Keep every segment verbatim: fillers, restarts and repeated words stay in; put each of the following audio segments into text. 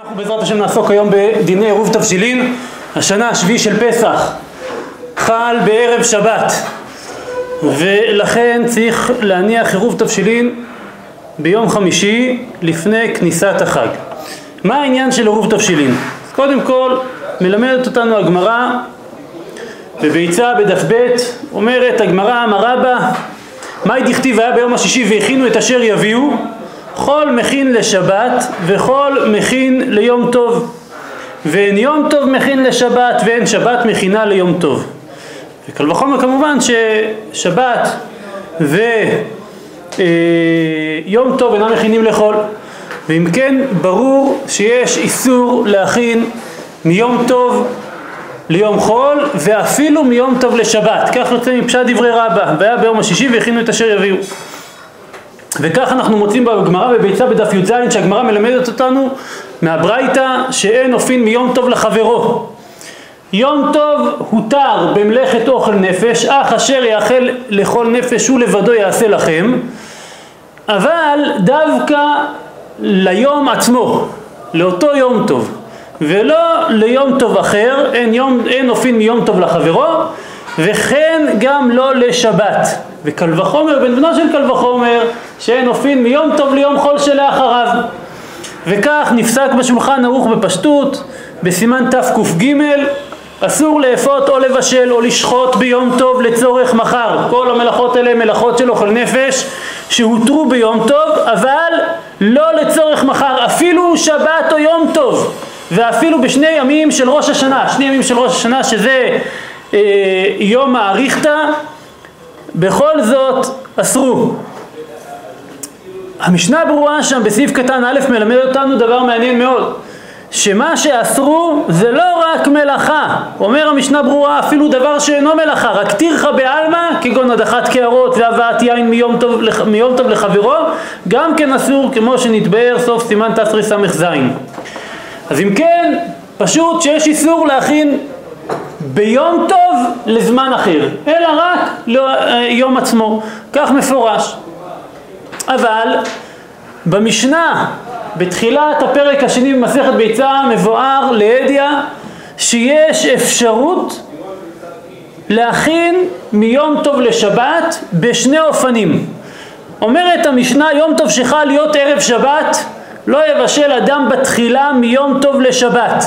אנחנו בעזרת השם נעסוק היום בדיני עירוב תבשילין. השנה השביעי של פסח חל בערב שבת, ולכן צריך להניח עירוב תבשילין ביום חמישי לפני כניסת החג. מה העניין של עירוב תבשילין? קודם כל מלמדת אותנו הגמרא בביצה בדף ב', אומרת הגמרא: אמר רבא, מאי דכתיב היה ביום השישי והכינו את אשר יביאו, כל מכין לשבת וכל מכין ליום טוב, ואין יום טוב מכין לשבת ואין שבת מכינה ליום טוב. וכל וחומר כמובן ששבת ויום טוב אינם מכינים לחול, ואם כן ברור שיש איסור להכין מיום טוב ליום חול ואפילו מיום טוב לשבת. כך נוצא מפשט דברי רבא, והיה ביום השישי והכינו את אשר יביאו. וכך אנחנו מוצאים בגמרא בביצה בדף י"ז, שהגמרא מלמדת אותנו מהברייתא שאין אופין מיום טוב לחברו. יום טוב הותר במלאכת אוכל נפש, אך אשר יאכל לכל נפש הוא לבדו יעשה לכם. אבל דווקא ליום עצמו, לאותו יום טוב, ולא ליום טוב אחר, אין, יום, אין אופין מיום טוב לחברו, וכן גם לא לשבת. וקל וחומר בן בנו של קל וחומר שאין אופין מיום טוב ליום חול שלאחריו. וכך נפסק בשולחן ערוך בפשטות בסימן תק"ג: אסור לאפות או לבשל או לשחוט ביום טוב לצורך מחר. כל המלאכות האלה מלאכות של אוכל נפש שהותרו ביום טוב אבל לא לצורך מחר, אפילו שבת או יום טוב, ואפילו בשני ימים של ראש השנה. שני ימים של ראש השנה, שזה אה, יום האריכתא, בכל זאת אסרו. המשנה ברורה שם בסעיף קטן א' מלמד אותנו דבר מעניין מאוד, שמה שאסרו זה לא רק מלאכה. אומר המשנה ברורה, אפילו דבר שאינו מלאכה, רק טרחה בעלמא, כגון הדחת קערות והבאת יין מיום טוב, מיום טוב לחברו, גם כן אסור, כמו שנתבאר סוף סימן תרס"ז. אז אם כן, פשוט שיש איסור להכין ביום טוב לזמן אחר, אלא רק ליום עצמו. כך מפורש. אבל במשנה בתחילת הפרק השני במסכת ביצה מבואר להדיא שיש אפשרות להכין מיום טוב לשבת בשני אופנים. אומרת המשנה: יום טוב שחל להיות ערב שבת לא יבשל אדם בתחילה מיום טוב לשבת,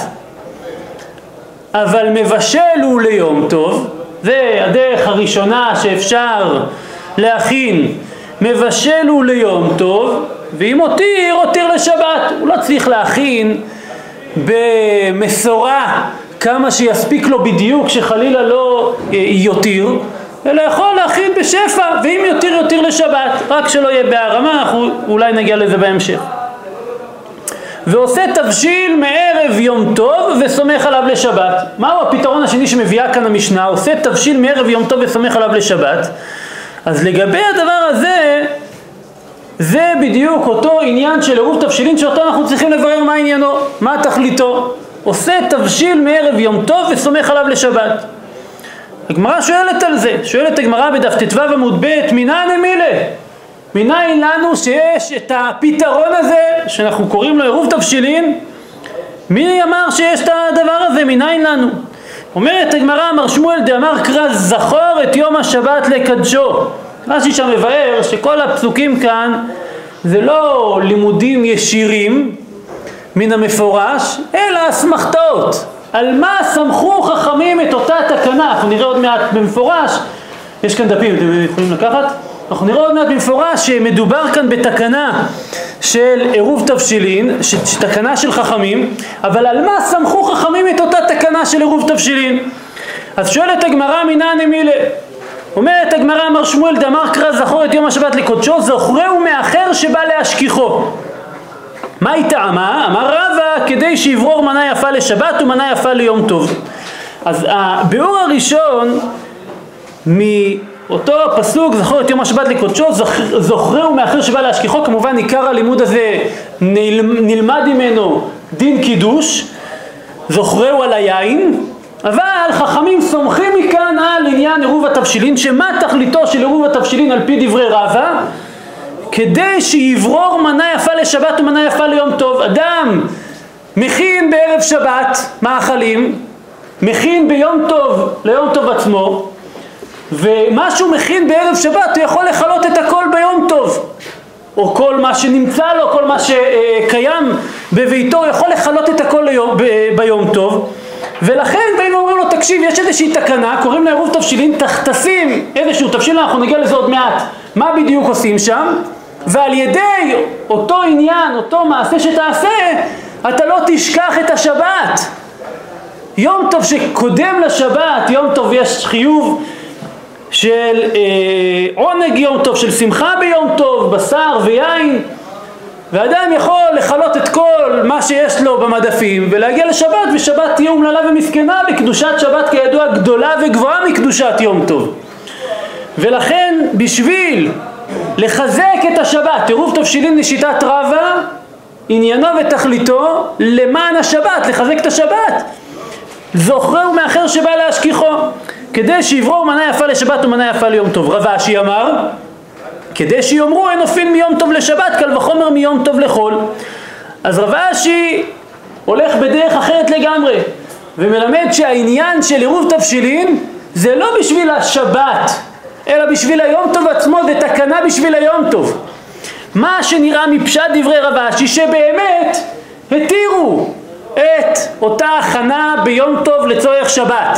אבל מבשל הוא ליום טוב. זה הדרך הראשונה שאפשר להכין, מבשל הוא ליום טוב, ואם הותיר, הותיר לשבת. הוא לא צריך להכין במסורה כמה שיספיק לו בדיוק, שחלילה לא יותיר, אלא יכול להכין בשפע, ואם יותיר, יותיר לשבת, רק שלא יהיה בהרמה. אנחנו אולי נגיע לזה בהמשך. ועושה תבשיל מערב יום טוב וסומך עליו לשבת. מהו הפתרון השני שמביאה כאן המשנה? עושה תבשיל מערב יום טוב וסומך עליו לשבת. אז לגבי הדבר הזה, זה בדיוק אותו עניין של עירוב תבשילין, שאותו אנחנו צריכים לברר מה עניינו, מה תכליתו. עושה תבשיל מערב יום טוב וסומך עליו לשבת. הגמרא שואלת על זה, שואלת הגמרא בדף ט"ו עמוד ב': מנין מילה? מניין לנו שיש את הפתרון הזה שאנחנו קוראים לו עירוב תבשילין? מי אמר שיש את הדבר הזה? מניין לנו? אומרת הגמרא: אמר שמואל דאמר קרא זכור את יום השבת לקדשו. רש"י שם מבאר שכל הפסוקים כאן זה לא לימודים ישירים מן המפורש, אלא הסמכתאות. על מה סמכו חכמים את אותה תקנה? אנחנו נראה עוד מעט במפורש, יש כאן דפים, אתם יכולים לקחת? אנחנו נראה עוד מעט במפורש שמדובר כאן בתקנה של עירוב תבשילין, תקנה של חכמים, אבל על מה סמכו חכמים את אותה תקנה של עירוב תבשילין? אז שואלת הגמרא: מנענע מילה? אומרת הגמרא: אמר שמואל דאמר קרא זכור את יום השבת לקודשו, זוכרהו מאחר שבא להשכיחו. מה היא טעמה? אמר רבא: כדי שיברור מנה יפה לשבת ומנה יפה ליום טוב. אז הביאור הראשון מ... אותו פסוק, זכור את יום השבת לקודשו, זוכרהו מאחר שבא להשכיחו, כמובן עיקר הלימוד הזה נלמד ממנו דין קידוש, זוכרהו על היין, אבל חכמים סומכים מכאן על עניין עירוב התבשילין, שמה תכליתו של עירוב התבשילין על פי דברי רבא? כדי שיברור מנה יפה לשבת ומנה יפה ליום טוב. אדם מכין בערב שבת מאכלים, מכין ביום טוב ליום טוב עצמו, ומשהו מכין בערב שבת הוא יכול לחלות את הכל ביום טוב, או כל מה שנמצא לו, כל מה שקיים בביתו יכול לחלות את הכל ליום, ב- ביום טוב. ולכן והיינו אומרים לו, תקשיב, יש איזושהי תקנה, קוראים לה עירוב תבשילין, תכתסים איזשהו תבשילין, אנחנו נגיע לזה עוד מעט, מה בדיוק עושים שם, ועל ידי אותו עניין, אותו מעשה שתעשה, אתה לא תשכח את השבת. יום טוב שקודם לשבת, יום טוב יש חיוב של אה, עונג יום טוב, של שמחה ביום טוב, בשר ויין, ואדם יכול לחלות את כל מה שיש לו במדפים ולהגיע לשבת, ושבת תהיה אומללה ומסכנה, בקדושת שבת כידוע גדולה וגבוהה מקדושת יום טוב. ולכן בשביל לחזק את השבת, עירוב תבשילין לשיטת רבא, עניינו ותכליתו למען השבת, לחזק את השבת. זוכרהו מאחר שבא להשכיחו, כדי שיברור מנה יפה לשבת ומנה יפה ליום טוב. רב אשי אמר, כדי שיאמרו אין אופין מיום טוב לשבת, קל וחומר מיום טוב לחול. אז רב אשי הולך בדרך אחרת לגמרי, ומלמד שהעניין של עירוב תבשילין זה לא בשביל השבת, אלא בשביל היום טוב עצמו, זה תקנה בשביל היום טוב. מה שנראה מפשט דברי רב אשי, שבאמת התירו את אותה הכנה ביום טוב לצורך שבת.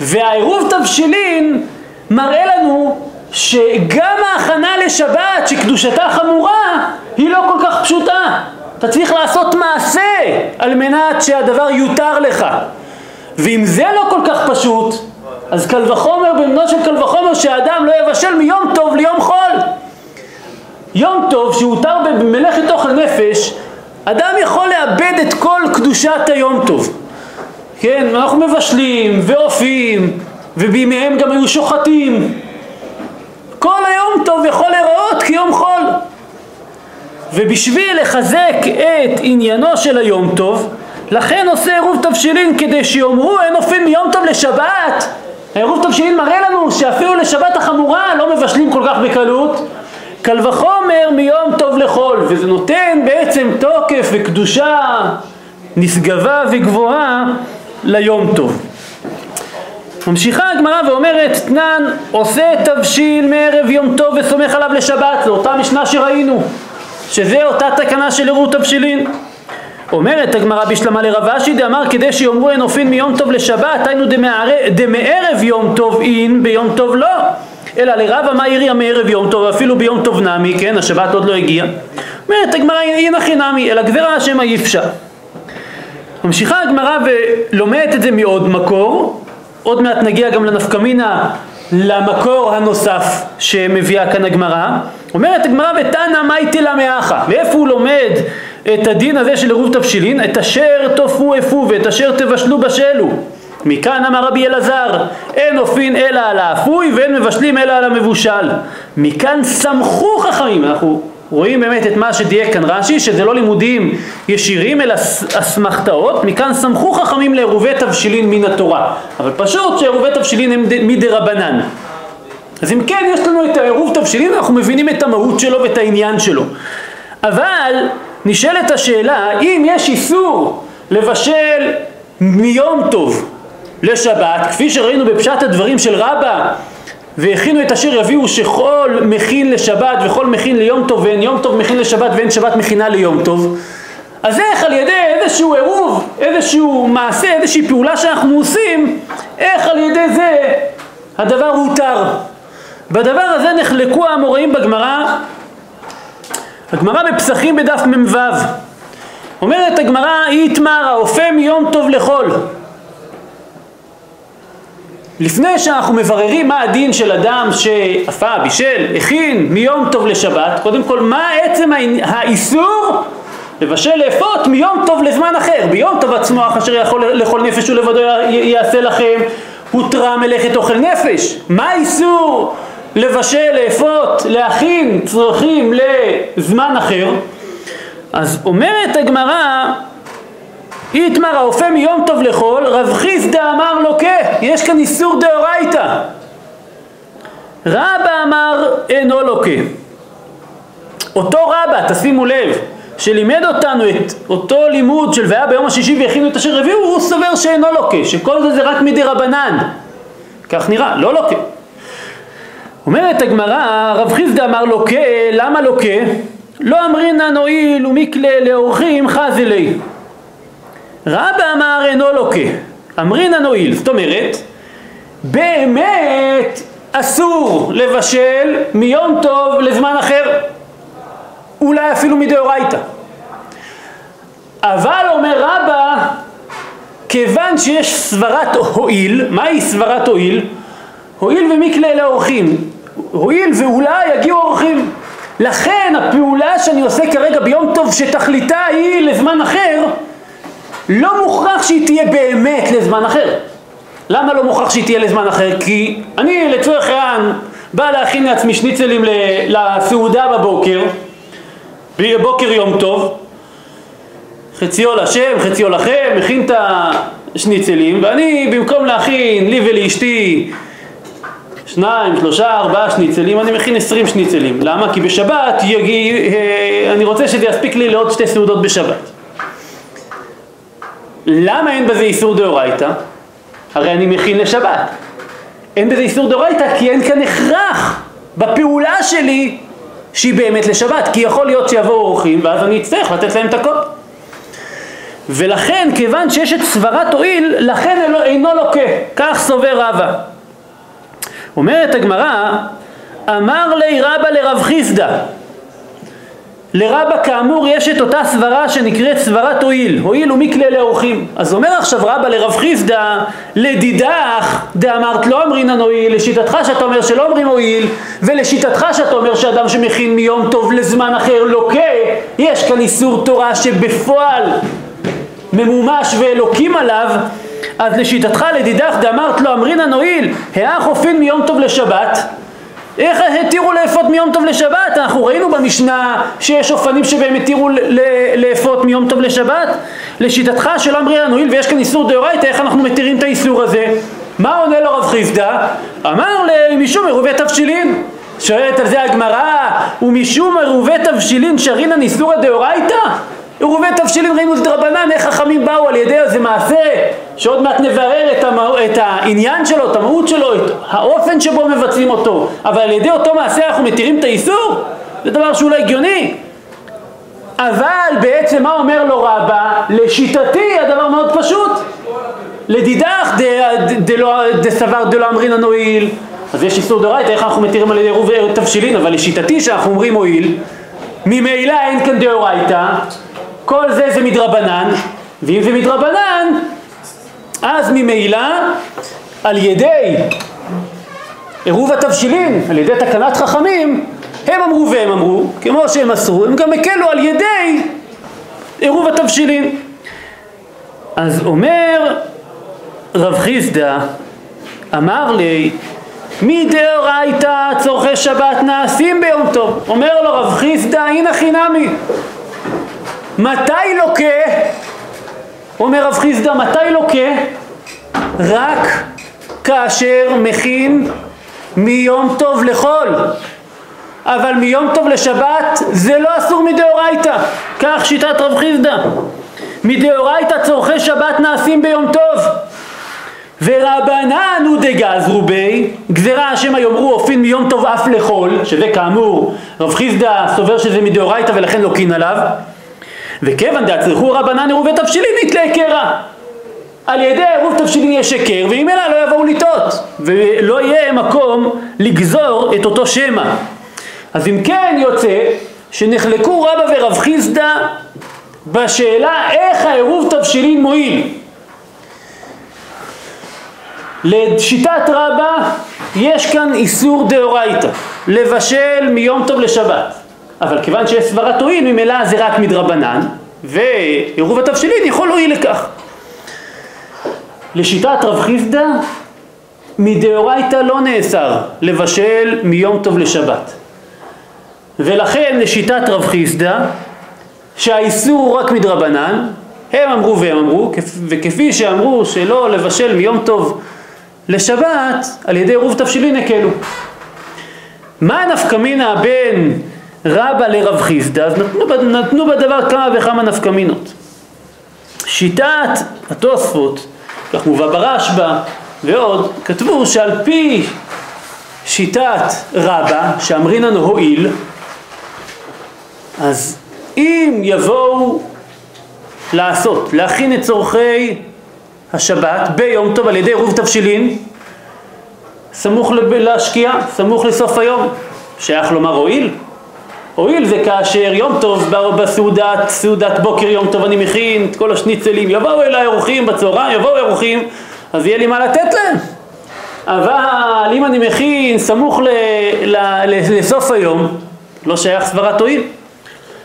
והעירוב תבשילין מראה לנו שגם ההכנה לשבת, שקדושתה חמורה, היא לא כל כך פשוטה. אתה צריך לעשות מעשה על מנת שהדבר יותר לך. ואם זה לא כל כך פשוט, אז קל וחומר, במנו של קל וחומר, שהאדם לא יבשל מיום טוב ליום חול. יום טוב שהותר במלאכת אוכל נפש, אדם יכול לאבד את כל קדושת היום טוב. כן, אנחנו מבשלים ואופים, ובימיהם גם היו שוחטים. כל היום טוב יכול להיראות כיום חול. ובשביל לחזק את עניינו של היום טוב, לכן עושה עירוב תבשילין, כדי שיאמרו אין אופין מיום טוב לשבת. העירוב תבשילין מראה לנו שאפילו לשבת החמורה לא מבשלים כל כך בקלות, קל וחומר מיום טוב לחול. וזה נותן בעצם תוקף וקדושה נשגבה וגבוהה ליום טוב. ממשיכה הגמרא ואומרת, תנן עושה תבשיל מערב יום טוב וסומך עליו לשבת. זו אותה משנה שראינו, שזה אותה תקנה של עירוב תבשילין. אומרת הגמרא בשלמה לרב אשי דאמר, כדי שיאמרו אין אופין מיום טוב לשבת, היינו דמערב יום טוב אין ביום טוב לא, אלא לרבא מה יריע מערב יום טוב, אפילו ביום טוב נמי, כן, השבת עוד לא הגיעה. אומרת הגמרא אין הכי נמי, אלא גזירה שמא יפשע. ממשיכה הגמרא ולומדת את זה מעוד מקור, עוד מעט נגיע גם לנפקמינה, למקור הנוסף שמביאה כאן הגמרא. אומרת הגמרא ותנא מאי תלמאחה, ואיפה הוא לומד את הדין הזה של עירוב תבשילין? את אשר תופו אפו ואת אשר תבשלו בשלו. מכאן אמר רבי אלעזר, אין אופין אלא על האפוי ואין מבשלים אלא על המבושל. מכאן סמכו חכמים. אנחנו רואים באמת את מה שדייק כאן רש"י, שזה לא לימודים ישירים אלא אסמכתאות. מכאן סמכו חכמים לעירובי תבשילין מן התורה, אבל פשוט שעירובי תבשילין הם מדרבנן. אז אם כן יש לנו את העירוב תבשילין, אנחנו מבינים את המהות שלו ואת העניין שלו. אבל נשאלת השאלה, אם יש איסור לבשל מיום טוב לשבת, כפי שראינו בפשט הדברים של רבא, והכינו את אשר יביאו, שכל מכין לשבת וכל מכין ליום טוב, ואין יום טוב מכין לשבת ואין שבת מכינה ליום טוב, אז איך על ידי איזשהו עירוב, איזשהו מעשה, איזושהי פעולה שאנחנו עושים, איך על ידי זה הדבר הותר? בדבר הזה נחלקו האמוראים בגמרא. הגמרא בפסחים בדף מ"ו, אומרת הגמרא, איתמר האופה מיום טוב לחול. לפני שאנחנו מבררים מה הדין של אדם שאפה, בישל, הכין מיום טוב לשבת, קודם כל מה עצם האיסור לבשל לאפות מיום טוב לזמן אחר? ביום טוב עצמו, אך אשר יכול לכל נפש ולבדו יעשה לכם, הותרה מלאכת אוכל נפש. מה האיסור לבשל לאפות, להכין צרכים לזמן אחר? אז אומרת הגמרא, איתמר האופה מיום טוב לחול, רב חסדא אמר לו כה, יש כאן איסור דאורייתא. רבא אמר אינו לו כה. אותו רבא, תשימו לב, שלימד אותנו את אותו לימוד של והיה ביום השישי והכינו את אשר הביאו, הוא סובר שאינו לוקה, שכל זה זה רק מדרבנן. כך נראה, לא לוקה. אומרת הגמרא, רב חסדא אמר לוקה, למה לוקה? לא אמרינן הועיל ומקלה לאורחים חז אלי. רבא אמר אינו לוקה, אמרינן הועיל. זאת אומרת, באמת אסור לבשל מיום טוב לזמן אחר. אולי אפילו מדאורייתא. אבל אומר רבא, כיוון שיש סברת הועיל, מהי סברת הועיל? הועיל ומקלה לאורחים. הועיל ואולי יגיעו אורחים. לכן הפעולה שאני עושה כרגע ביום טוב שתכליתה היא לזמן אחר, לא מוכרח שהיא תהיה באמת לזמן אחר. למה לא מוכרח שהיא תהיה לזמן אחר? כי אני לצורך העניין בא להכין לעצמי שניצלים לסעודה בבוקר, בבוקר יום טוב, חציו לשם, חציו לכם, מכין את השניצלים, ואני במקום להכין לי ולאשתי שניים, שלושה, ארבעה שניצלים, אני מכין עשרים שניצלים. למה? כי בשבת יגיע, אני רוצה שזה יספיק לי לעוד שתי סעודות בשבת. למה אין בזה איסור דאורייתא? הרי אני מכין לשבת. אין בזה איסור דאורייתא כי אין כאן הכרח בפעולה שלי שהיא באמת לשבת, כי יכול להיות שיבואו אורחים ואז אני אצטרך לתת להם את הכל. ולכן, כיוון שיש את סברת הועיל, לכן אינו לוקה. כך סובר רבא. אומרת הגמרא, אמר לי רבא לרב חסדא. לרבא כאמור יש את אותה סברה שנקראת סברת הועיל, הועיל ומקלה לאורחים. אז אומר עכשיו רבא לרב חסדא, לדידך דאמרת לא אמרינן הועיל, לשיטתך שאתה אומר שלא אומרים הועיל, ולשיטתך שאתה אומר שאדם שמכין מיום טוב לזמן אחר לוקה, יש כאן איסור תורה שבפועל ממומש ואלוקים עליו. אז לשיטתך לדידך דאמרת לא אמרינן הועיל, האה חופין מיום טוב לשבת, איך התירו לאפות מיום טוב לשבת? אנחנו ראינו במשנה שיש אופנים שבהם התירו לאפות מיום טוב לשבת. לשיטתך שלא אמרינן הועיל ויש כאן איסור דאורייתא, איך אנחנו מתירים את האיסור הזה? מה עונה לו רב חסדא? אמר למשום עירובי תבשילין. שואלת על זה הגמרא, ומשום עירובי תבשילין שרינן איסור הדאורייתא? עירובי תבשילין ראינו זה דרבנן, איך חכמים באו על ידי איזה מעשה שעוד מעט נברר את, המא... את העניין שלו, את המהות שלו, את האופן שבו מבצעים אותו, אבל על ידי אותו מעשה אנחנו מתירים את האיסור? זה דבר שהוא לא הגיוני. אבל בעצם מה אומר לו רבא? לשיטתי הדבר מאוד פשוט, לדידך דסבר דלא אמרינן הועיל, אז יש איסור דאורייתא, איך אנחנו מתירים על ידי עירוב תבשילין, אבל לשיטתי שאנחנו אומרים הועיל, ממילא אין כאן דאורייתא, כל זה זה מדרבנן, ואם זה מדרבנן, אז ממילא על ידי עירוב התבשילין, על ידי תקנת חכמים, הם אמרו והם אמרו, כמו שהם אסרו, הם גם הקלו על ידי עירוב התבשילין. אז אומר רב חסדא, אמר לי, מדאורייתא צורכי שבת נעשים ביום טוב. אומר לו רב חסדא, הנה חינמי. מתי לוקה? אומר רב חסדא, מתי לוקה? רק כאשר מכין מיום טוב לחול, אבל מיום טוב לשבת זה לא אסור מדאורייתא. כך שיטת רב חסדא. מדאורייתא צורכי שבת נעשים ביום טוב, ורבנן הוא דגזרו בי, גזרה השם היאמרו אופין מיום טוב אף לחול, שזה כאמור רב חסדא סובר שזה מדאורייתא ולכן לוקין עליו, וכיוון דאצריכו רבנן עירוב תבשילין נתלה קרא. על ידי עירוב תבשילין יש שקר, ואם אלא לא יבואו לטעות, ולא יהיה מקום לגזור את אותו שמע. אז אם כן יוצא שנחלקו רבא ורב חסדא בשאלה איך העירוב תבשילין מועיל. לשיטת רבא יש כאן איסור דאורייתא, לבשל מיום טוב לשבת. אבל כיוון שיש סברת הועיל, ממילא זה רק מדרבנן, ועירוב התבשילין יכול הועיל לכך. לשיטת רב חסדא, מדאורייתא לא נאסר לבשל מיום טוב לשבת. ולכן לשיטת רב חסדא, שהאיסור הוא רק מדרבנן, הם אמרו והם אמרו, וכפי שאמרו שלא לבשל מיום טוב לשבת, על ידי עירוב תבשילין הקלו. מה נפקא מינה בין רבא לרב חסדא, אז נתנו, נתנו בדבר כמה וכמה נפקמינות. שיטת התוספות, כך מובא ברשב"א ועוד, כתבו שעל פי שיטת רבא, שאמרינן הועיל, אז אם יבואו לעשות, להכין את צורכי השבת ביום טוב על ידי עירוב תבשילין, סמוך להשקיעה, סמוך לסוף היום, שייך לומר הועיל. הועיל זה כאשר יום טוב בסעודת, סעודת בוקר יום טוב אני מכין את כל השניצלים, יבואו אליי אורחים בצהריים, יבואו אורחים, אז יהיה לי מה לתת להם. אבל אם אני מכין סמוך ל, ל, ל, לסוף היום, לא שייך סברת הועיל.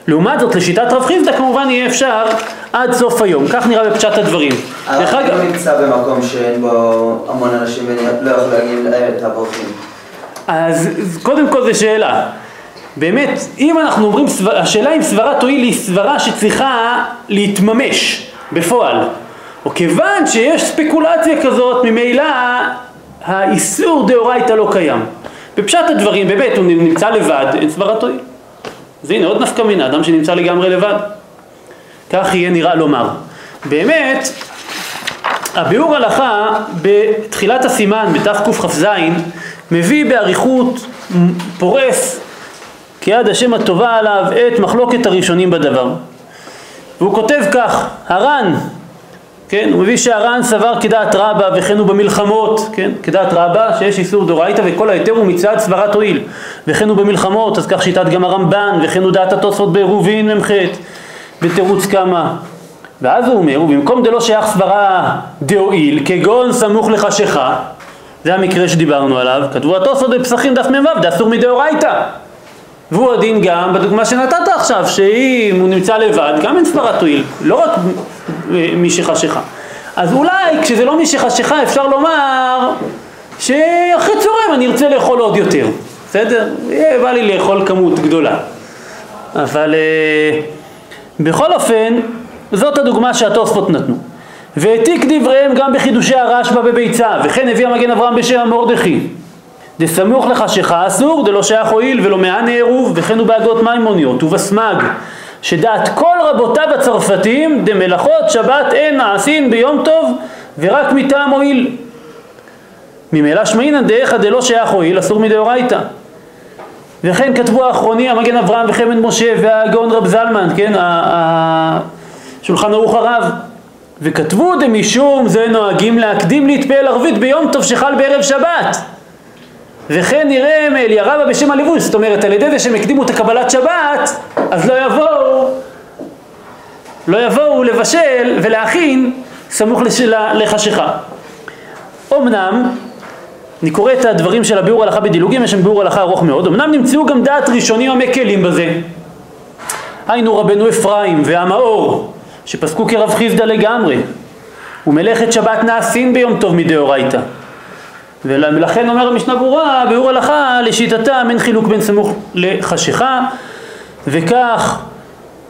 לעומת זאת, לשיטת רב חסדא כמובן יהיה אפשר עד סוף היום. כך נראה בפשט הדברים. הרב לא נמצא במקום שאין בו המון אנשים ולא יכול להגיד את הבורחים. אז קודם כל זו שאלה. באמת, אם אנחנו אומרים, השאלה אם סברת הועיל היא סברה שצריכה להתממש בפועל. או כיוון שיש ספקולציה כזאת, ממילא האיסור דאורייתא לא קיים. בפשט הדברים, באמת, הוא נמצא לבד, אין סברת הועיל. אז הנה, עוד נפקא מינה, אדם שנמצא לגמרי לבד. כך יהיה נראה לומר. באמת, הביאור הלכה בתחילת הסימן, בתקכ"ז, מביא באריכות, פורס, כיד השם הטובה עליו, את מחלוקת הראשונים בדבר. והוא כותב כך, הרן, כן, הוא מביא שהרן סבר כדעת רבא, וכן הוא במלחמות, כן, כדעת רבא, שיש איסור דאורייתא וכל היתר הוא מצד סברת הועיל. וכן הוא במלחמות, אז כך שיטת גם הרמב"ן, וכן הוא דעת התוספות בעירובין ממחית, בתירוץ כמה. ואז הוא אומר, ובמקום דלא שייך סברה דאורייתא, כגון סמוך לחשיכה, זה המקרה שדיברנו עליו, כתבו התוספות בפסחים דף מ"ו, דאסור מדאורייתא. והוא הדין גם בדוגמה שנתת עכשיו, שאם הוא נמצא לבד, גם אין סברת הועיל, לא רק מי שחשיכה. אז אולי כשזה לא מי שחשיכה אפשר לומר שאחרי צהריים אני ארצה לאכול עוד יותר. בסדר? בא לי לאכול כמות גדולה. אבל בכל אופן, זאת הדוגמה שהתוספות נתנו. והעתיק דבריהם גם בחידושי הרשב"א בביצה, וכן הביא המגן אברהם בשם המורדכי. דסמוך לחשיכה אסור, דלא שייך הועיל ולא מענה עירוב, וכן הוא בהגות מימוניות, ובסמג, שדעת כל רבותיו הצרפתיים, דמלאכות שבת אין נעשין ביום טוב, ורק מטעם הועיל. ממילא שמעינן דאיכא דלא שייך הועיל, אסור מדאורייתא. וכן כתבו האחרוני, המגן אברהם וחמד משה, והגאון רב זלמן, כן, השולחן ערוך הרב, וכתבו דמשום זה נוהגים להקדים להתפעל ערבית ביום טוב שחל בערב שבת. וכן נראה מאל ירבה בשם הליבוש, זאת אומרת, על ידי זה שהם הקדימו את הקבלת שבת, אז לא יבואו, לא יבואו לבשל ולהכין סמוך לחשיכה. אמנם, אני קורא את הדברים של הביאור הלכה בדילוגים, יש שם ביאור הלכה ארוך מאוד, אמנם נמצאו גם דעת ראשונים המקלים בזה. היינו רבנו אפרים והמאור, שפסקו כרב חסדא לגמרי, ומלאכת שבת נעשין ביום טוב מדאורייתא. ולכן אומר המשנה ברורה, ביאור הלכה לשיטתם אין חילוק בין סמוך לחשיכה, וכך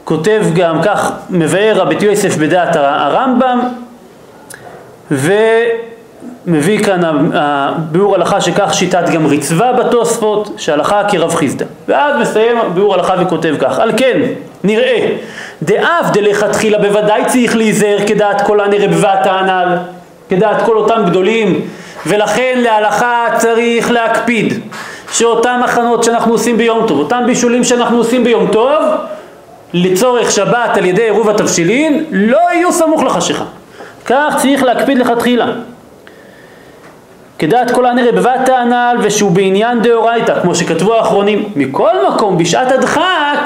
כותב גם, כך מבאר הבית יוסף בדעת הרמב"ם, ומביא כאן ביאור הלכה שכך שיטת גם רצווה בתוספות, שהלכה כרב חסדא. ואז מסיים ביאור הלכה וכותב כך, על כן נראה, דאף דלכתחילה בוודאי צריך להיזהר כדעת כל הנרבבת הענל, כדעת כל אותם גדולים, ולכן להלכה צריך להקפיד שאותם הכנות שאנחנו עושים ביום טוב, אותם בישולים שאנחנו עושים ביום טוב, לצורך שבת על ידי עירוב התבשילין, לא יהיו סמוך לחשיכה. כך צריך להקפיד לכתחילה. כדעת כל הנרבבת הענל ושהוא בעניין דאורייתא, כמו שכתבו האחרונים, מכל מקום בשעת הדחק,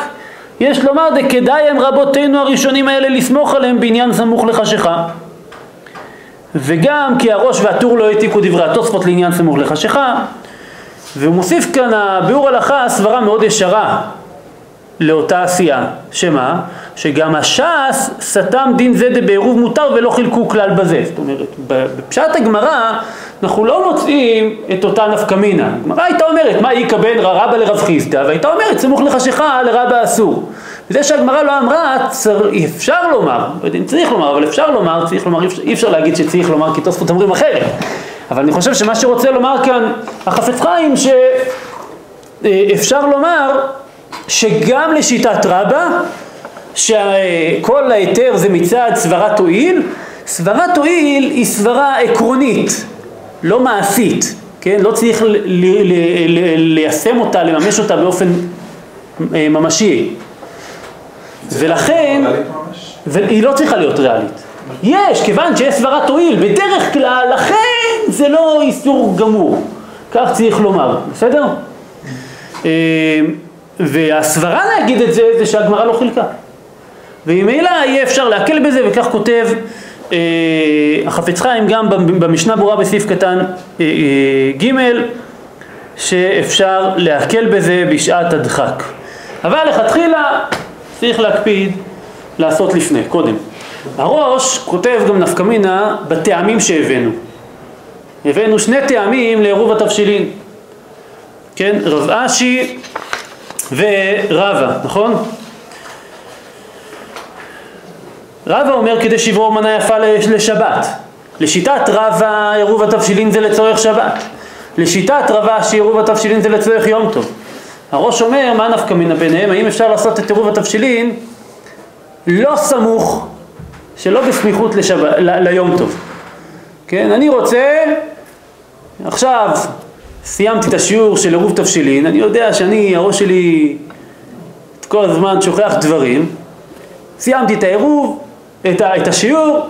יש לומר דכדאי הם רבותינו הראשונים האלה לסמוך עליהם בעניין סמוך לחשיכה. וגם כי הראש והטור לא העתיקו דברי התוספות לעניין סמוך לחשיכה, ומוסיף כאן הביאור הלכה סברה מאוד ישרה לאותה עשייה, שמה? שגם הש"ס סתם דין זה בעירוב מותר ולא חילקו כלל בזה. זאת אומרת, בפשט הגמרא אנחנו לא מוצאים את אותה נפקמינה. הגמרא הייתה אומרת, מה היא כבן רבא לרב חסדא, והייתה אומרת סמוך לחשיכה לרבא אסור. וזה שהגמרא לא אמרה, אפשר לומר, לא יודעים, צריך לומר, אבל אפשר לומר, צריך לומר, אי אפשר להגיד שצריך לומר, כי תוספות אומרים אחרת. אבל אני חושב שמה שרוצה לומר כאן החפץ חיים, שאפשר לומר שגם לשיטת רבא, שכל היתר זה מצד סברת תועיל, סברת תועיל היא סברה עקרונית, לא מעשית, כן? לא צריך ל- ל- ל- ל- ליישם אותה, לממש אותה באופן ממשי. ולכן, והיא לא צריכה להיות ריאלית. יש, כיוון שיש סברת תועיל, בדרך כלל, לכן זה לא איסור גמור. כך צריך לומר, בסדר? והסברה להגיד את זה, זה שהגמרא לא חילקה. וממילא יהיה אפשר להקל בזה, וכך כותב אה, החפץ חיים גם במשנה ברורה בסעיף קטן אה, ג' שאפשר להקל בזה בשעת הדחק. אבל לכתחילה צריך להקפיד לעשות לפני, קודם. הראש כותב גם נפקמינה בטעמים שהבאנו. הבאנו שני טעמים לעירוב התבשילין. כן, רב אשי ורבא, נכון? רבא אומר כדי שיברור מנה יפה לשבת. לשיטת רבא עירוב התבשילין זה לצורך שבת. לשיטת רבא שעירוב התבשילין זה לצורך יום טוב. הראש אומר מה נפקא מינה ביניהם, האם אפשר לעשות את עירוב התבשילין לא סמוך, שלא בסמיכות לשבת, ל- ליום טוב. כן, אני רוצה, עכשיו סיימתי את השיעור של עירוב תבשילין, אני יודע שאני, הראש שלי כל הזמן שוכח דברים, סיימתי את העירוב, את, ה- את השיעור,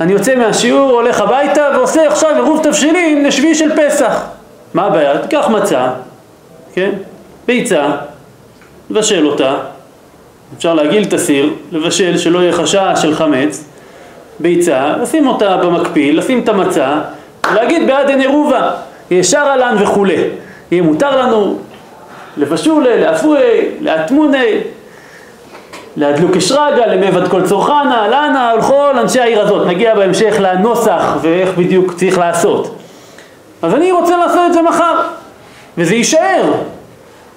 אני יוצא מהשיעור, הולך הביתה ועושה עכשיו עירוב תבשילין לשביעי של פסח. מה הבעיה? תיקח מצה, כן? ביצה, לבשל אותה, אפשר להגיל את הסיר, לבשל שלא יהיה חשש של חמץ, ביצה, לשים אותה במקפיל, לשים את המצה, ולהגיד בעד אין עירובה, ישר עלן וכו'. יהיה מותר לנו לבשולה, לאפוי, לאטמוני, להדלוק אשרגה, למבד כל צורחנה, עלנה, ולכל אנשי העיר הזאת. נגיע בהמשך לנוסח ואיך בדיוק צריך לעשות. אז אני רוצה לעשות את זה מחר, וזה יישאר.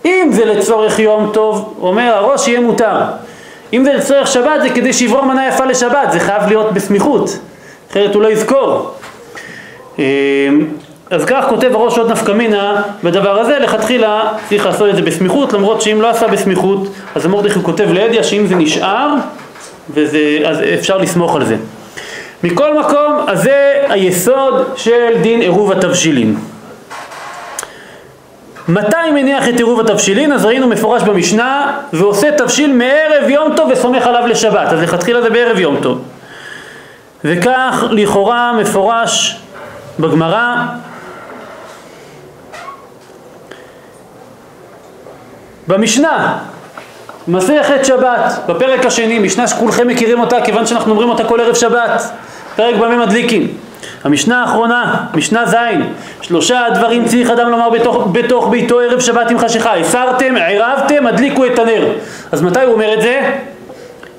אם זה לצורך יום טוב, אומר הראש יהיה מותר. אם זה לצורך שבת, זה כדי שיברור מנה יפה לשבת, זה חייב להיות בסמיכות, אחרת הוא לא יזכור. אז כך כותב הראש עוד נפקא מינה, בדבר הזה לכתחילה צריך לעשות את זה בסמיכות, למרות שאם לא עשה בסמיכות, אז המורדכי כותב לידיה שאם זה נשאר, וזה, אז אפשר לסמוך על זה. מכל מקום, אז זה היסוד של דין עירוב התבשילין. מתי מניח את עירוב התבשילין? אז ראינו מפורש במשנה, ועושה תבשיל מערב יום טוב וסומך עליו לשבת. אז לכתחילה זה בערב יום טוב. וכך לכאורה מפורש בגמרא. במשנה, מסכת שבת, בפרק השני, משנה שכולכם מכירים אותה כיוון שאנחנו אומרים אותה כל ערב שבת. פרק במה מדליקים. המשנה האחרונה, משנה זין, שלושה דברים צריך אדם לומר בתוך, בתוך ביתו ערב שבת עם חשיכה, הסרתם, עירבתם, הדליקו את הנר. אז מתי הוא אומר את זה?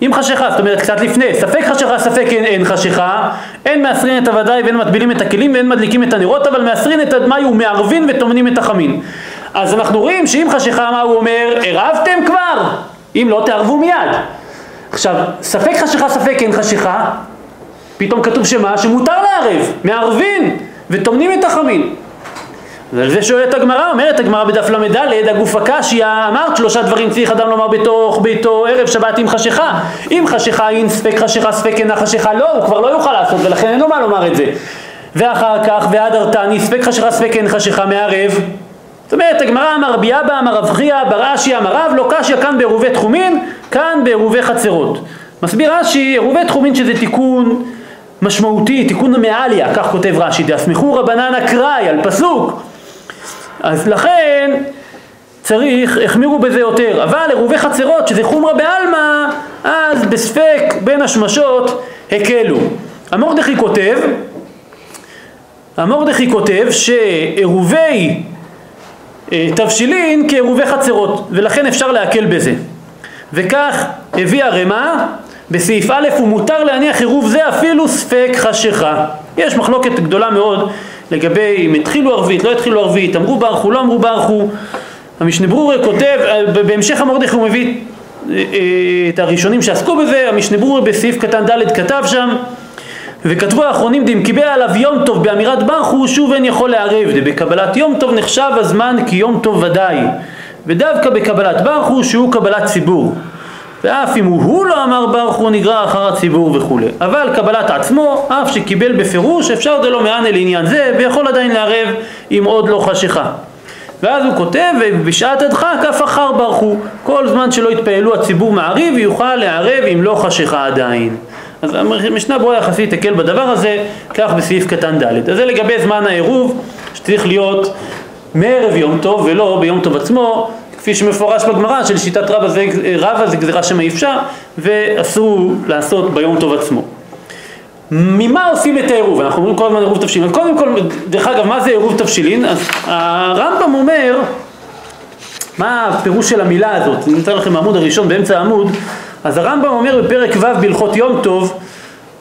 עם חשיכה, זאת אומרת קצת לפני, ספק חשיכה, ספק אין, אין חשיכה, אין מעשרין את הוודאי ואין מטבילים את הכלים ואין מדליקים את הנרות, אבל מעשרין את הדמי ומערבין ותומנים את החמין. אז אנחנו רואים שעם חשיכה מה הוא אומר? עירבתם כבר, אם לא תערבו מיד. עכשיו, ספק חשיכה, ספק אין חשיכה, פתאום כתוב שמה? שמותר לערב, מערבים וטומנים את החמין. ועל זה שואלת הגמרא, אומרת הגמרא בדף למדלת, הגוף הקשיא, אמרת שלושה דברים צריך אדם לומר בתוך ביתו ערב שבת עם חשיכה. אם חשיכה אין, ספק חשיכה, ספק אינה חשיכה, לא, הוא כבר לא יוכל לעשות ולכן אין לו מה לומר את זה. ואחר כך, ועד הרתני, ספק חשיכה, ספק אין חשיכה מערב. זאת אומרת, הגמרא אמר רבי אבא, אמר רב חייא, ברש"י, אמר רב, לא קשיא כאן בעירובי תחומין, כאן בעירובי חצרות. מסביר רש"י, עירובי תחומין שזה תיקון משמעותי, תיקון מעליה, כך כותב רש"י, דאסמכו רבנן אקראי על פסוק. אז לכן צריך, החמירו בזה יותר, אבל עירובי חצרות שזה חומרה בעלמא, אז בספק בין השמשות הקלו. המורדכי כותב, המורדכי כותב שעירובי אה, תבשילין כעירובי חצרות, ולכן אפשר להקל בזה. וכך הביא הרמ"א, בסעיף א' הוא מותר להניח עירוב זה אפילו ספק חשיכה. יש מחלוקת גדולה מאוד לגבי אם התחילו ערבית, לא התחילו ערבית, אמרו ברכו, לא אמרו ברכו. המשנה ברורה כותב, בהמשך המורדכי הוא מביא את הראשונים שעסקו בזה, המשנה ברורה בסעיף קטן ד' כתב שם, וכתבו האחרונים דם קיבל עליו יום טוב באמירת ברכו, שוב אין יכול לערב, בקבלת יום טוב נחשב הזמן כי יום טוב ודאי. ודווקא בקבלת ברוך הוא שהוא קבלת ציבור, ואף אם הוא לא אמר ברוך הוא נגרר אחר הציבור וכו'. אבל קבלת עצמו, אף שקיבל בפירוש, אפשר דלא מענה לעניין זה, ויכול עדיין לערב אם עוד לא חשיכה. ואז הוא כותב, ובשעת הדחק אף אחר ברוך הוא, כל זמן שלא יתפעלו הציבור מעריב, יוכל לערב אם לא חשיכה עדיין. אז המשנה ברורה יחסית תקל בדבר הזה, כך בסעיף קטן ד'. אז זה לגבי זמן העירוב, שצריך להיות מערב יום טוב ולא ביום טוב עצמו, כפי שמפורש בגמרא של שיטת רבא זה, רבא זה גזירה שמא אפשר, ואסור לעשות ביום טוב עצמו. ממה עושים את העירוב? אנחנו אומרים כל הזמן עירוב תבשילין. קודם כל, דרך אגב, מה זה עירוב תבשילין? אז הרמב"ם אומר, מה הפירוש של המילה הזאת? נמצא לכם העמוד הראשון באמצע העמוד. אז הרמב"ם אומר בפרק ו' בהלכות יום טוב,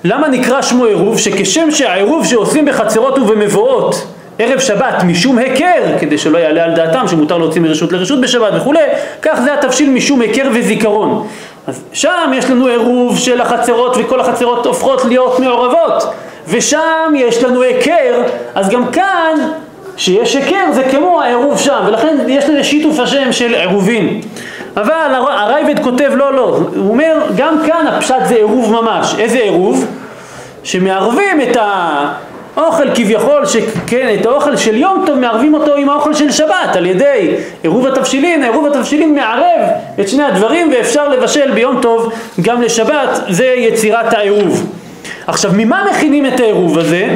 למה נקרא שמו עירוב? שכשם שהעירוב שעושים בחצרות ובמבואות ערב שבת משום היכר, כדי שלא יעלה על דעתם שמותר להוציא מרשות לרשות בשבת וכו', כך זה התבשיל משום היכר וזיכרון. אז שם יש לנו עירוב של החצרות, וכל החצרות הופכות להיות מעורבות, ושם יש לנו היכר, אז גם כאן שיש היכר זה כמו העירוב שם, ולכן יש לזה שיתוף השם של עירובין. אבל הרייבד כותב לא לא, הוא אומר גם כאן הפשט זה עירוב ממש. איזה עירוב? שמערבים את האוכל כביכול, שכן את האוכל של יום טוב מערבים אותו עם האוכל של שבת על ידי עירוב התבשילין. עירוב התבשילין מערב את שני הדברים, ואפשר לבשל ביום טוב גם לשבת, זה יצירת העירוב. עכשיו ממה מכינים את העירוב הזה?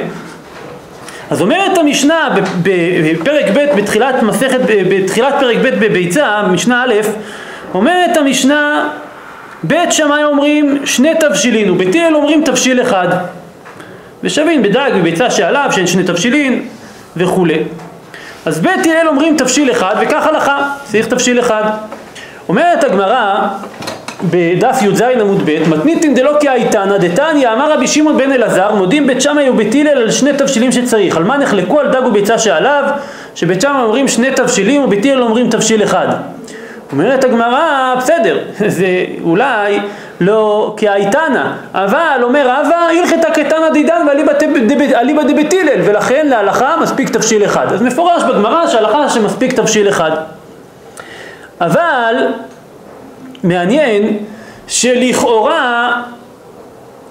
אז אומרת המשנה בפרק ב' בתחילת מסכת, בתחילת פרק ב' בביצה, משנה א', אומרת המשנה, בית שמאי אומרים שני תבשילין, ובתיאל אומרים תבשיל אחד, ושבין בדג בביצה שעליו שאין שני תבשילין וכו'. אז בית תיאל אומרים תבשיל אחד, וכך הלכה, צריך תבשיל אחד. אומרת הגמרא בדף י"ז עמוד ב', מתניתין דלא כי איתנא דתניא אמר רבי שמעון בן אלעזר, מודים בית שמאי ובית הלל על שני תבשילים שצריך. על מה נחלקו? על דג וביצה שעליו, שבית שמאי אומרים שני תבשילים ובית הלל אומרים תבשיל אחד. אומרת הגמרא, בסדר, זה אולי לא כאיתנא, אבל אומר רבא, הלכתא כאיתנא דידן ואליבא דבית הלל, ולכן להלכה מספיק תבשיל אחד. אז מפורש בגמרא שההלכה שמספיק תבשיל אחד. אבל מעניין שלכאורה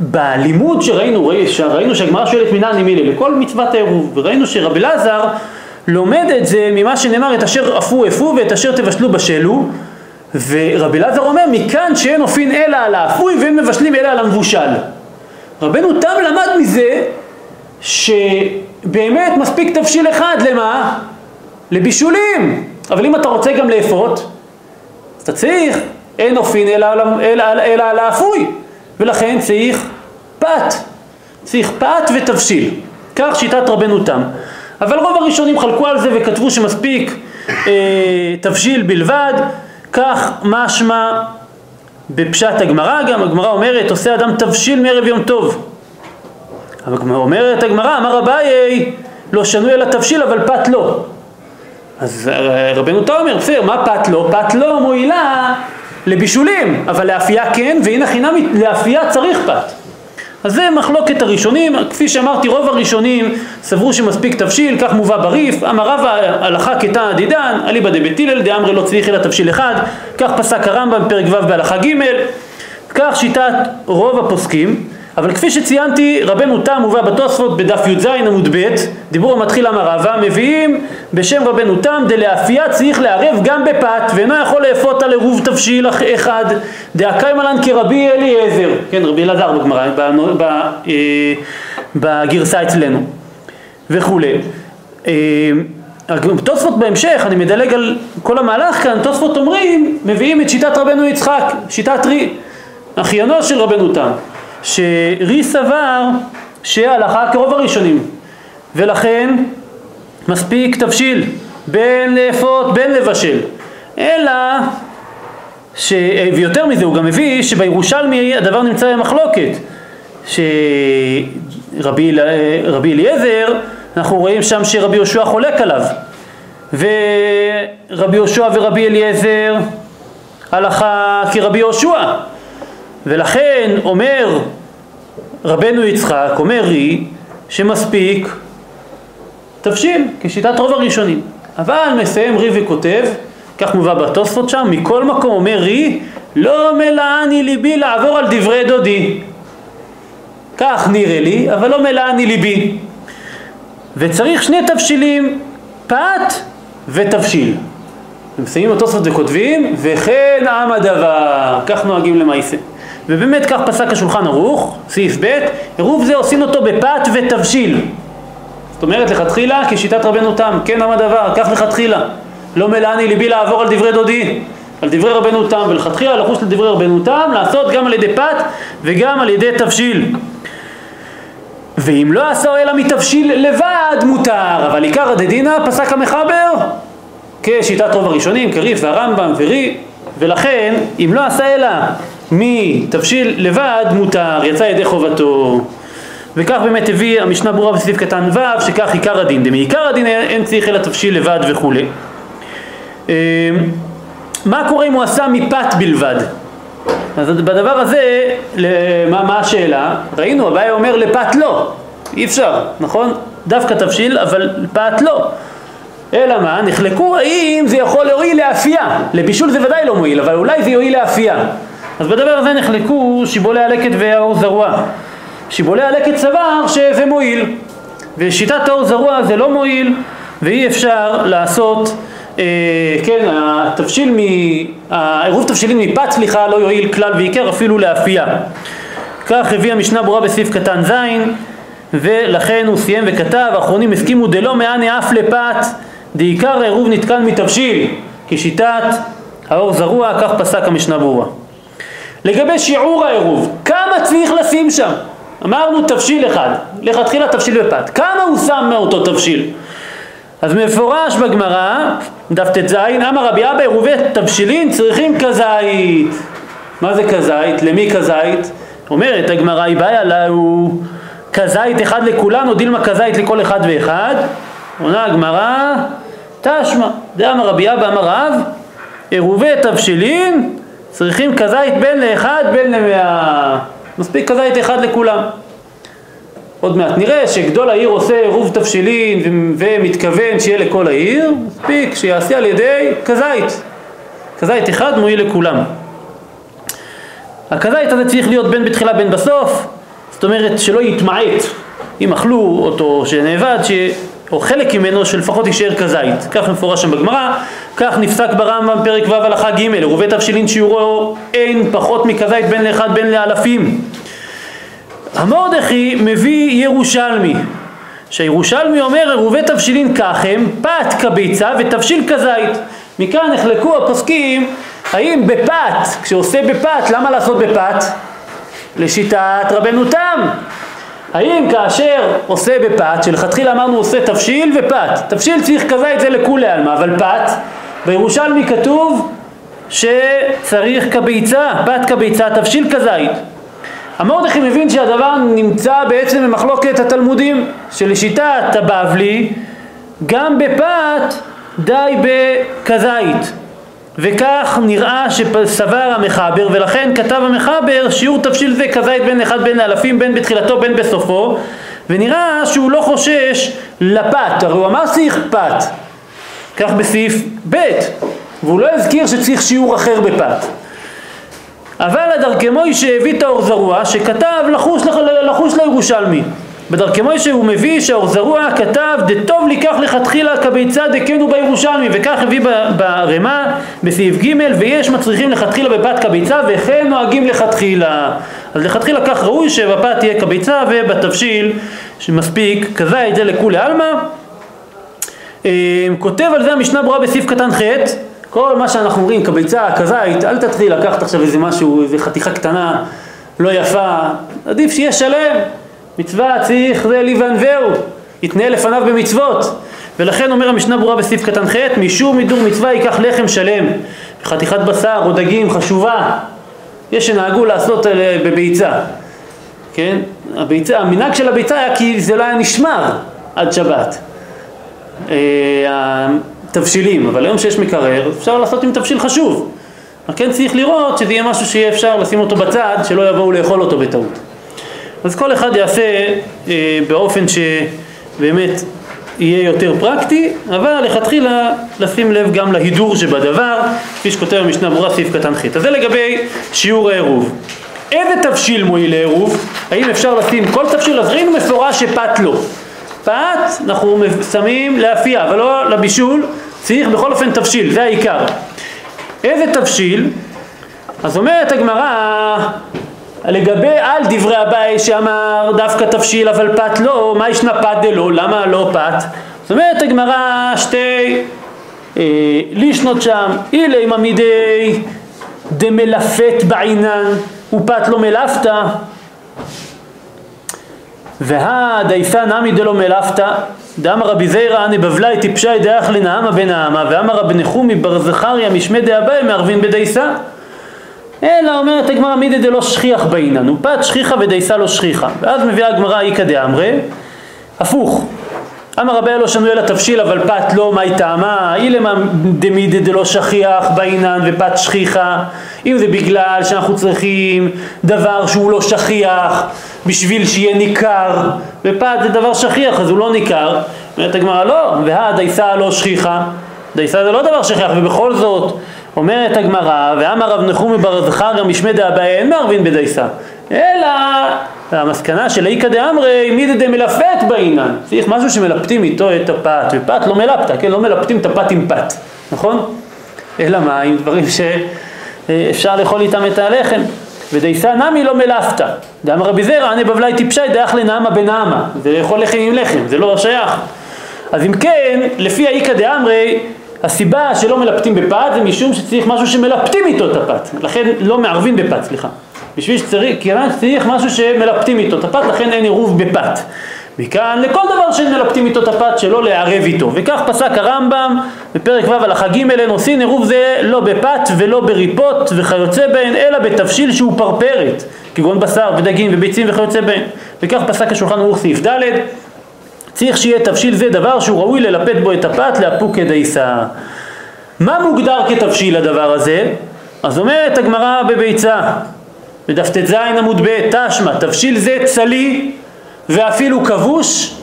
בלימוד שראינו, שראינו שהגמרא שואלת מנעני מילי לכל מצוות העירוב, וראינו שרבי אלעזר לומד את זה ממה שנאמר את אשר אפו אפו ואת אשר תבשלו בשלו, ורבי אלעזר אומר מכאן שאין אופין אלא על האפוי ואין מבשלים אלא על המבושל. רבינו תם למד מזה שבאמת מספיק תבשיל אחד, למה? לבישולים. אבל אם אתה רוצה גם לאפות, אז אתה צריך אין אופין אלא, אלא, אלא, אלא על האפוי, ולכן צריך פת, צריך פת ותבשיל. כך שיטת רבנו תם. אבל רוב הראשונים חלקו על זה וכתבו שמספיק אה, תבשיל בלבד, כך משמע בפשט הגמרא. גם הגמרא אומרת עושה אדם תבשיל מערב יום טוב. הגמרא אומרת הגמרא, אמר אביי לא שנו אלא תבשיל אבל פת לא. אז רבנו תם אומר, בסדר, מה פת לא? פת לא מועילה לבישולים, אבל לאפייה כן, והנה חינם לאפייה צריך פת. אז זה מחלוקת הראשונים. כפי שאמרתי, רוב הראשונים סברו שמספיק תבשיל, כך מובא ברי"ף, אמר רבא הלכה כתנא דידן, אליבא דבית הלל דאמרי לא צריך אלא תבשיל אחד, כך פסק הרמב"ם פרק ו' בהלכה ג', כך שיטת רוב הפוסקים. אבל כפי שציינתי, רבנו תם מובא בתוספות בדף י"ז עמוד ב', דיבור המתחיל אמר רבא, מביאים בשם רבנו תם דלאפייה צריך לערב גם בפת, ואינו יכול לאפות על עירוב תבשיל אחד, דאקיימלן כרבי אליעזר, כן, רבי אלעזר בגמרא, בגרסה אצלנו, וכו'. תוספות בהמשך, אני מדלג על כל המהלך כאן, תוספות אומרים, מביאים את שיטת רבנו יצחק, שיטת רי, אחיינו של רבנו תם. שרי סבר שההלכה כרוב הראשונים, ולכן מספיק תבשיל בין לאפות בין לבשל, אלא ש... ויותר מזה הוא גם מביא שבירושלמי הדבר נמצא במחלוקת, שרבי רבי אליעזר אנחנו רואים שם שרבי יהושע חולק עליו, ורבי יהושע ורבי אליעזר הלכה כרבי יהושע, ולכן אומר רבנו יצחק, אומר רי, שמספיק תבשיל כשיטת רוב הראשונים. אבל מסיים רי וכותב, כך מובא בתוספות שם, מכל מקום אומר רי, לא מלאני ליבי לעבור על דברי דודי. כך נראה לי, אבל לא מלאני ליבי. וצריך שני תבשילים, פת ותבשיל. ומסיימים התוספות וכותבים, וכן עם הדבר, כך נוהגים למעשה. ובאמת כך פסק השולחן ערוך, סעיף ב', עירוב זה עושים אותו בפת ותבשיל. זאת אומרת לכתחילה, כשיטת רבנו תם, כן עם הדבר, כך לכתחילה. לא מלאני ליבי לעבור על דברי דודי, על דברי רבנו תם, ולכתחילה לחוש לדברי רבנו תם, לעשות גם על ידי פת וגם על ידי תבשיל. ואם לא עשו אלא מתבשיל לבד מותר, אבל עיקר הדדינה פסק המחבר, כשיטת רוב הראשונים, כרי"ף והרמב"ם ורי, ולכן אם לא עשה אלא מתבשיל לבד מותר, יצא ידי חובתו. וכך באמת הביא המשנה ברורה בסעיף קטן ו', שכך עיקר הדין, דמעיקר הדין אין צריך אלא תבשיל לבד וכולי. מה קורה אם הוא עשה מפת בלבד? אז בדבר הזה, למה, מה השאלה? ראינו, הבעיה אומר לפת לא, אי אפשר, נכון? דווקא תבשיל, אבל לפת לא. אלא מה? נחלקו האם זה יכול להועיל לאפייה. לבישול זה ודאי לא מועיל, אבל אולי זה יועיל לאפייה. אז בדבר הזה נחלקו שיבולי הלקט והאור זרוע. שיבולי הלקט סבר שזה מועיל, ושיטת האור זרוע זה לא מועיל, ואי אפשר לעשות... כן, התבשיל מ... העירוב תבשילין מפת סליחה לא יועיל כלל ועיקר אפילו לאפייה. כך הביא המשנה ברורה בסעיף קטן ז', ולכן הוא סיים וכתב, האחרונים הסכימו דלא מענה אף לפת, דעיקר העירוב נתקן מתבשיל, כשיטת האור זרוע, כך פסק המשנה ברורה. לגבי שיעור העירוב, כמה צריך לשים שם? אמרנו תבשיל אחד, לכתחילה תבשיל בפת, כמה הוא שם מאותו תבשיל? אז מפורש בגמרא, דף תזין, אמר רבי אבא עירובי תבשילין צריכים כזית. מה זה כזית? למי כזית? אומרת הגמרא, היא באה עליו כזית אחד לכולנו, דילמה כזית לכל אחד ואחד. עונה הגמרא, תשמע, זה אמר רבי אבא, אמר רב, עירובי תבשילין צריכים כזית בין לאחד בין למאה. מספיק כזית אחד לכולם. עוד מעט נראה שגדול העיר עושה עירוב תבשילין ומתכוון שיהיה לכל העיר, מספיק שיעשה על ידי כזית. כזית אחד מועיל לכולם. הכזית הזה צריך להיות בין בתחילה בין בסוף, זאת אומרת שלא יתמעט. אם אכלו אותו שנאבד, ש... או חלק ממנו שלפחות יישאר כזית. כך מפורש שם בגמרא, כך נפסק ברמב"ם פרק ו' הלכה ג', עירובי תבשילין שיעורו אין פחות מכזית בין לאחד בין לאלפים. המורדכי מביא ירושלמי, שהירושלמי אומר עירובי תבשילין ככם, פת כביצה ותבשיל כזית. מכאן נחלקו הפוסקים, האם בפת, כשעושה בפת, למה לעשות בפת? לשיטת רבנו תם. האם כאשר עושה בפת, שלכתחילה אמרנו עושה תבשיל ופת, תבשיל צריך כזית זה לכולי עלמא, אבל פת, בירושלמי כתוב שצריך כביצה, פת כביצה, תבשיל כזית. המורדכי מבין שהדבר נמצא בעצם במחלוקת התלמודים, שלשיטת הבבלי, גם בפת די בכזית. וכך נראה שסבר המחבר, ולכן כתב המחבר שיעור תבשיל זה כזית בין אחד בין אלפים, בין בתחילתו בין בסופו, ונראה שהוא לא חושש לפת, הרי הוא אמר צריך פת, כך בסעיף ב', והוא לא הזכיר שצריך שיעור אחר בפת. אבל הדרכמוי שהביא את האור זרוע, שכתב לחוש, לחוש לירושלמי. בדרכמוי שהוא מביא שהאור זרוע כתב, דטוב לי כך לכתחילה כביצה דקנו בירושלמי. וכך הביא ברמה בסעיף ג' ויש מצריכים לכתחילה בפת כביצה וכן נוהגים לכתחילה. אז לכתחילה כך ראוי שבפת תהיה כביצה ובתבשיל שמספיק כזה את זה לכולי עלמא. כותב על זה המשנה ברורה בסעיף קטן ח', כל מה שאנחנו אומרים, כביצה, כזית, אל תתחיל לקחת עכשיו איזה משהו, איזה חתיכה קטנה, לא יפה. עדיף שיהיה שלם. מצווה צריך זה ליבנבאו, יתנהל לפניו במצוות. ולכן אומר המשנה ברורה בסעיף קטן ח', משום מידור מצווה ייקח לחם שלם. חתיכת בשר או דגים חשובה. יש שנהגו לעשות בביצה. כן? הביצה, המנהג של הביצה היה כי זה לא היה נשמר עד שבת. תבשילים, אבל היום שיש מקרר, אפשר לעשות עם תבשיל חשוב. כן צריך לראות שזה יהיה משהו שיהיה אפשר לשים אותו בצד, שלא יבואו לאכול אותו בטעות. אז כל אחד יעשה אה, באופן שבאמת יהיה יותר פרקטי, אבל לכתחילה לשים לב גם להידור שבדבר, כפי שכותב המשנה ברורה סעיף קטן ח'. אז זה לגבי שיעור העירוב. איזה תבשיל מועיל לעירוב? האם אפשר לשים כל תבשיל? אז ראינו מסורה שפת לא. פת אנחנו שמים לאפייה, אבל לא לבישול, צריך בכל אופן תבשיל, זה העיקר. איזה תבשיל? אז אומרת הגמרא לגבי על דברי הבאי שאמר דווקא תבשיל אבל פת לא, מה ישנה פת דלא, למה לא פת? זאת אומרת הגמרא שתי אה, לישנות שם, אילי ממידי דמלפת בעינן ופת לא מלפת והדייפה נעמי דלא מלפת דאמר רבי זירא אני בבלי טיפשי דאח לנעמה בנעמה ואמר רבי נחום מבר זכריה משמי דאבאי מערבין בדייסה אלא אומרת הגמרא מידי דלא שכיח בעינן, ופת שכיחה ודייסה לא שכיחה. ואז מביאה הגמרא איקא דאמרי, הפוך. אמר רבי לא שנו אלא תבשיל, אבל פת לא, מהי טעמה? אילמה דמידי דלא שכיח בעינן ופת שכיחה. אם זה בגלל שאנחנו צריכים דבר שהוא לא שכיח, בשביל שיהיה ניכר, ופת זה דבר שכיח, אז הוא לא ניכר. אומרת הגמרא לא, והדייסה לא שכיחה. דייסה זה לא דבר שכיח, ובכל זאת, אומרת הגמרא, ואמר רב נחום מבר זכריה משמי דאביי אין מערבין בדייסה. אלא, המסקנה של איקא דאמרי, מידי דמלפת בעינן. צריך משהו שמלפתים איתו את הפת, ופת לא מלפת, כן? לא מלפתים את הפת עם פת, נכון? אלא מה, עם דברים שאפשר לאכול איתם את הלחם. ודייסה נמי לא מלפת. דאמר רבי זירא, אני בבלי טיפשי דאח לנעמה בנעמה. זה לאכול לחם עם לחם, זה לא שייך. אז אם כן, לפי איקא דאמרי, הסיבה שלא מלפתים בפת זה משום שצריך משהו שמלפתים איתו את הפת. לכן לא מערבים בפת, סליחה. בשביל שצריך, כיוון שצריך משהו שמלפתים איתו את הפת, לכן אין עירוב בפת. מכאן לכל דבר שמלפתים איתו את הפת שלא לערב איתו. וכך פסק הרמב"ם בפרק ו' על החגים אלה נושאים עירוב זה לא בפת ולא בריפות וכיוצא בהן, אלא בתבשיל שהוא פרפרת, כגון בשר ודגים וביצים וכיוצא בהן. וכך פסק השולחן ערוך סעיף ד' צריך שיהיה תבשיל זה דבר שהוא ראוי ללפת בו את הפת לאפוק כדייסה. מה מוגדר כתבשיל הדבר הזה? אז אומרת הגמרא בביצה, בדף ט"ז עמוד ב' תשמע, תבשיל זה צלי ואפילו כבוש,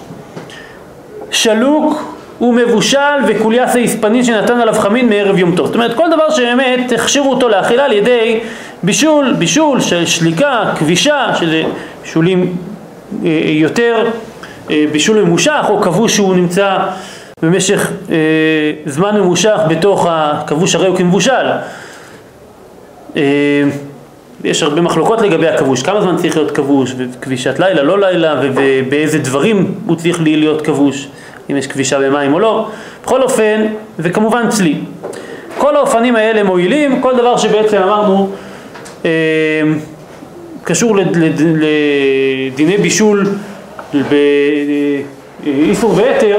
שלוק ומבושל וקוליאס היספנין שנתן עליו חמין מערב יום טוב. זאת אומרת, כל דבר שבאמת הכשירו אותו לאכילה על ידי בישול, בישול של שליקה, כבישה, שזה שולים אה, יותר... בישול ממושך או כבוש שהוא נמצא במשך אה, זמן ממושך בתוך הכבוש, הרי הוא כמבושל. אה, יש הרבה מחלוקות לגבי הכבוש, כמה זמן צריך להיות כבוש, וכבישת לילה, לא לילה, ובאיזה דברים הוא צריך להיות כבוש, אם יש כבישה במים או לא. בכל אופן, וכמובן צלי. כל האופנים האלה מועילים, כל דבר שבעצם אמרנו אה, קשור לד, לד, לדיני בישול, באיסור ויתר,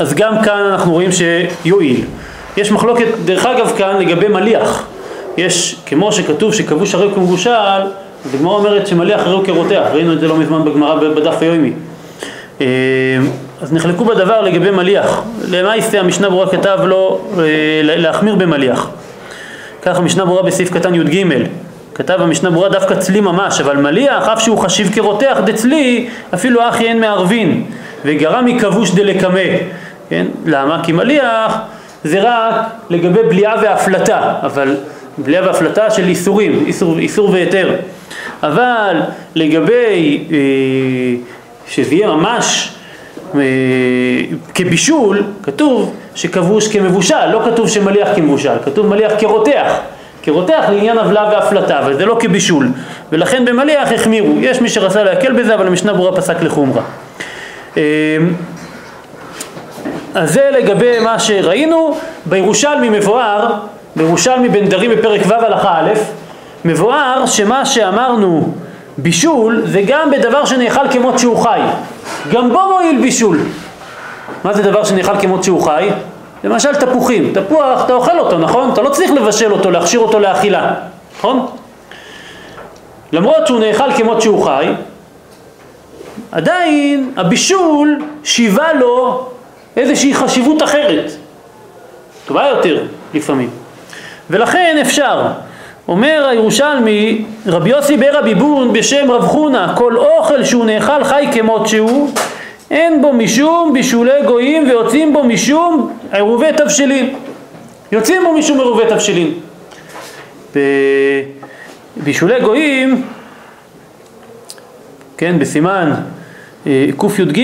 אז גם כאן אנחנו רואים שיועיל. יש מחלוקת דרך אגב כאן לגבי מליח. יש, כמו שכתוב שכבוש הרי כמבושל, אז הגמרא אומרת שמליח הרי הוא כרותח. ראינו את זה לא מזמן בגמרא בדף היומי. אז נחלקו בדבר לגבי מליח. למעשה המשנה ברורה כתב לו להחמיר במליח. כך המשנה ברורה בסעיף קטן י' ג' כתב המשנה ברורה דווקא צלי ממש, אבל מליח, אף שהוא חשיב כרותח דצלי, אפילו אחי אין מערבין, וגרם מכבוש דלקמה. כן? למה? כי מליח זה רק לגבי בליעה והפלטה, אבל בליעה והפלטה של איסורים, איסור, איסור ויתר. אבל לגבי אה, שזה יהיה ממש אה, כבישול, כתוב שכבוש כמבושל, לא כתוב שמליח כמבושל, כתוב מליח כרותח. כרותח לעניין הבלה והפלטה, אבל זה לא כבישול, ולכן במליח החמירו. יש מי שרצה להקל בזה, אבל המשנה ברורה פסק לחומרה. אז זה לגבי מה שראינו. בירושלמי מבואר, בירושלמי בן דרים בפרק ו' הלכה א', מבואר שמה שאמרנו בישול, זה גם בדבר שנאכל כמות שהוא חי. גם בו מועיל בישול. מה זה דבר שנאכל כמות שהוא חי? למשל תפוחים, תפוח אתה אוכל אותו, נכון? אתה לא צריך לבשל אותו, להכשיר אותו לאכילה, נכון? למרות שהוא נאכל כמות שהוא חי, עדיין הבישול שיבה לו איזושהי חשיבות אחרת, טובה יותר לפעמים, ולכן אפשר. אומר הירושלמי, רבי יוסי ברבי בון בשם רב חונה, כל אוכל שהוא נאכל חי כמות שהוא, אין בו משום בישולי גויים ויוצאים בו משום עירובי תבשילין. יוצאים בו משום עירובי תבשילין. בישולי גויים, כן, בסימן קוף יוד ג'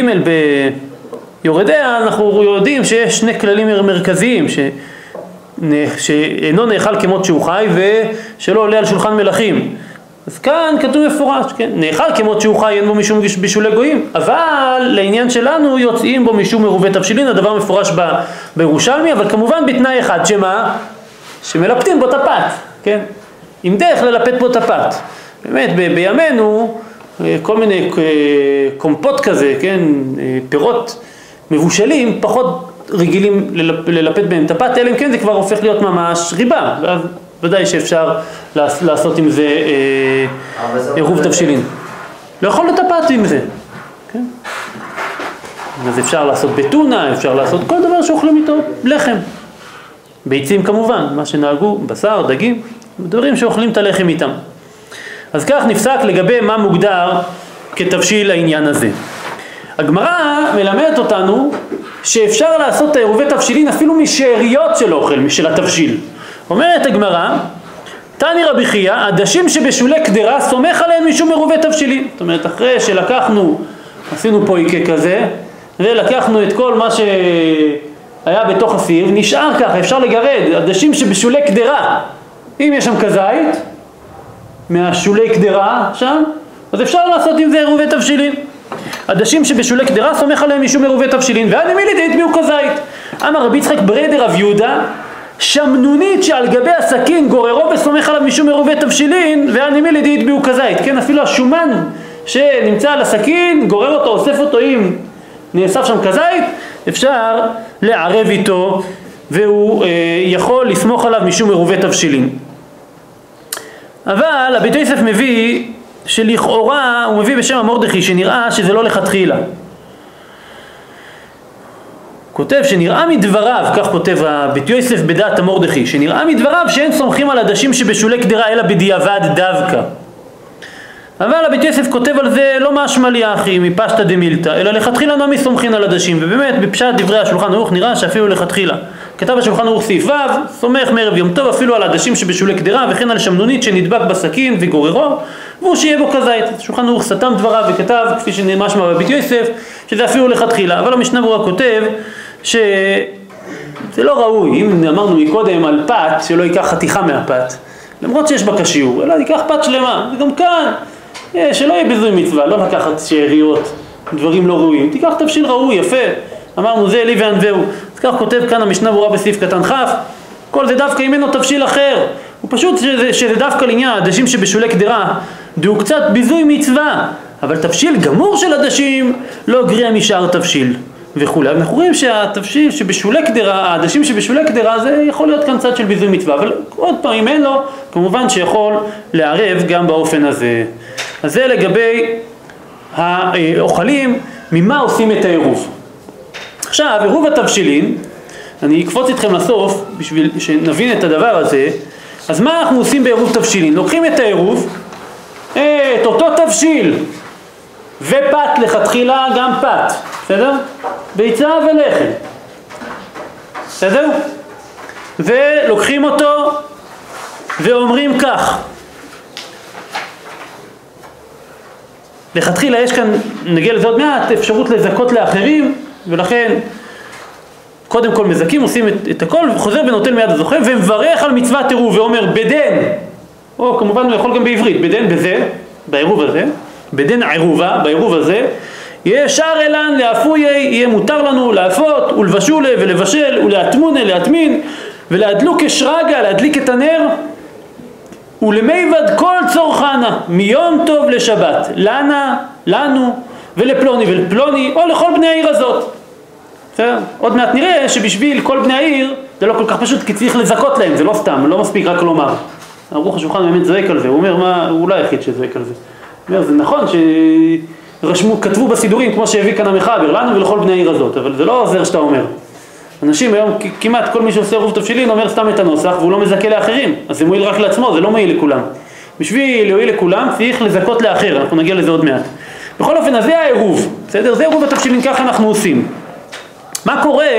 ביורדיה, אנחנו יודעים שיש שני כללים מרכזיים, ש... שאינו נאכל כמות שהוא חי ושלא עולה על שולחן מלכים. אז כאן כתוב מפורש, כן? נאכל כמות שהוא חי, אין בו משום בישולי גויים, אבל לעניין שלנו יוצאים בו משום מרובי תבשילין, הדבר מפורש ב... בירושלמי, אבל כמובן בתנאי אחד, שמה? שמלפטים בו תפת, כן? עם דרך ללפט בו תפת. באמת, ב... בימינו כל מיני קומפות כזה, כן? פירות מבושלים, פחות רגילים ללפט בהם תפת, אלא אם כן זה כבר הופך להיות ממש ריבה, ואז ודאי שאפשר לעשות עם זה עירוב תבשילין. לא יכול לטפת עם זה, כן? אז אפשר לעשות בטונה, אפשר לעשות כל דבר שאוכלים איתו לחם. ביצים כמובן, מה שנהגו, בשר, דגים, דברים שאוכלים את הלחם איתם. אז כך נפסק לגבי מה מוגדר כתבשיל העניין הזה. הגמרא מלמדת אותנו שאפשר לעשות עירובי תבשילין אפילו משאריות של אוכל, משל התבשיל. אומרת הגמרא, תני רבי חייא, עדשים שבשולי קדרה סומך עליהם משום עירובי תבשילין. זאת אומרת, אחרי שלקחנו, עשינו פה איקה כזה, ולקחנו את כל מה שהיה בתוך הסיר, נשאר ככה, אפשר לגרד, עדשים שבשולי קדרה. אם יש שם כזית, מהשולי קדרה שם, אז אפשר לעשות עם זה עירובי תבשילין. עדשים שבשולי קדרה סומך עליהם משום עירובי תבשילין, ואני מילי דהית מיהו כזית. אמר רבי יצחק ברדר רב יהודה, שמנונית שעל גבי הסכין גוררו וסומך עליו משום עירובי תבשילין, ואני מילי דהית מיהו כזית. כן, אפילו השומן שנמצא על הסכין, גורר אותו, אוסף אותו, אם נאסף שם כזית, אפשר לערב איתו, והוא אה, יכול לסמוך עליו משום עירובי תבשילין. אבל הבית יוסף מביא שלכאורה, הוא מביא בשם המורדכי, שנראה שזה לא לכתחילה. כותב שנראה מדבריו, כך כותב הבית יוסף בדעת המורדכי, שנראה מדבריו שאין סומכים על עדשים שבשולי קדרה אלא בדיעבד דווקא. אבל הבית יוסף כותב על זה לא משמע לי אחי מפשטא דמילתא, אלא לכתחילה נמי סומכים על עדשים, ובאמת בפשט דברי השולחן ערוך נראה שאפילו לכתחילה. כתב השולחן ערוך סעיף ו', סומך מערב יום טוב אפילו על עדשים שבשולי קדרה וכן על שמנונית שנדבק בסכין וגוררו, והוא שיהיה בו כזית. השולחן ערוך סתם דבריו וכתב, כפי שנמשמע בבית יוסף, שזה אפילו לכתחילה. אבל המשנה ברורה כותב שזה לא ראוי, אם אמרנו מקודם על פת, שלא ייקח חתיכה מהפת, למרות שיש בה קשיור, אלא ייקח פת שלמה, זה גם כאן, שלא יהיה בזוי מצווה, לא לקחת שאריות, דברים לא ראויים, תיקח תבשיל ראוי, יפה. אמרנו זה אלי וענווהו. אז כך כותב כאן המשנה ברורה בסעיף קטן כ', כל זה דווקא אם אינו תבשיל אחר. הוא פשוט שזה, שזה דווקא לעניין עדשים שבשולי קדרה, דהו קצת ביזוי מצווה, אבל תבשיל גמור של עדשים לא גריע משאר תבשיל וכולי. אנחנו רואים שהתבשיל שבשולי קדרה, העדשים שבשולי קדרה, זה יכול להיות כאן צד של ביזוי מצווה, אבל עוד פעם אם אין לו, כמובן שיכול לערב גם באופן הזה. אז זה לגבי האוכלים, ממה עושים את העירוב. עכשיו, עירוב התבשילין, אני אקפוץ איתכם לסוף בשביל שנבין את הדבר הזה. אז מה אנחנו עושים בעירוב תבשילין? לוקחים את העירוב, את אותו תבשיל, ופת לכתחילה גם פת, בסדר? ביצה ולחם, בסדר? ולוקחים אותו ואומרים כך. לכתחילה יש כאן, נגיע לזה עוד מעט, אפשרות לזכות לאחרים, ולכן קודם כל מזכים, עושים את, את הכל, וחוזר ונוטל מיד הזוכה, ומברך על מצוות עירוב, ואומר בדן, או כמובן הוא יכול גם בעברית, בדן בזה, בעירוב הזה, בדן עירובה, בעירוב הזה, יהיה שר אלן, להפוי, יהיה מותר לנו להפות, ולבשולה, ולבשל, ולהטמונה, להטמין, ולהדלוק כשרגה, להדליק את הנר, ולמיבד כל צורחנה, מיום טוב לשבת, לנה, לנו, ולפלוני ולפלוני, או לכל בני העיר הזאת. בסדר? עוד מעט נראה שבשביל כל בני העיר, זה לא כל כך פשוט, כי צריך לזכות להם, זה לא סתם, לא מספיק רק לומר. הערוך השולחן באמת זועק על זה, הוא אומר, מה, הוא לא היחיד שזועק על זה. הוא אומר, זה נכון שרשמו, כתבו בסידורים, כמו שהביא כאן המחבר, לנו ולכל בני העיר הזאת, אבל זה לא עוזר שאתה אומר. אנשים היום, כמעט כל מי שעושה עירוב תבשילין, אומר סתם את הנוסח, והוא לא מזכה לאחרים, אז זה מועיל רק לעצמו, זה לא מועיל לכולם. בשביל להועיל לכולם, צריך לזכות לאחר, אנחנו נגיע לזה עוד מעט. בכל אופן, אז זה העירוב, בסדר? זה עירוב התבשילין, כך אנחנו עושים. מה קורה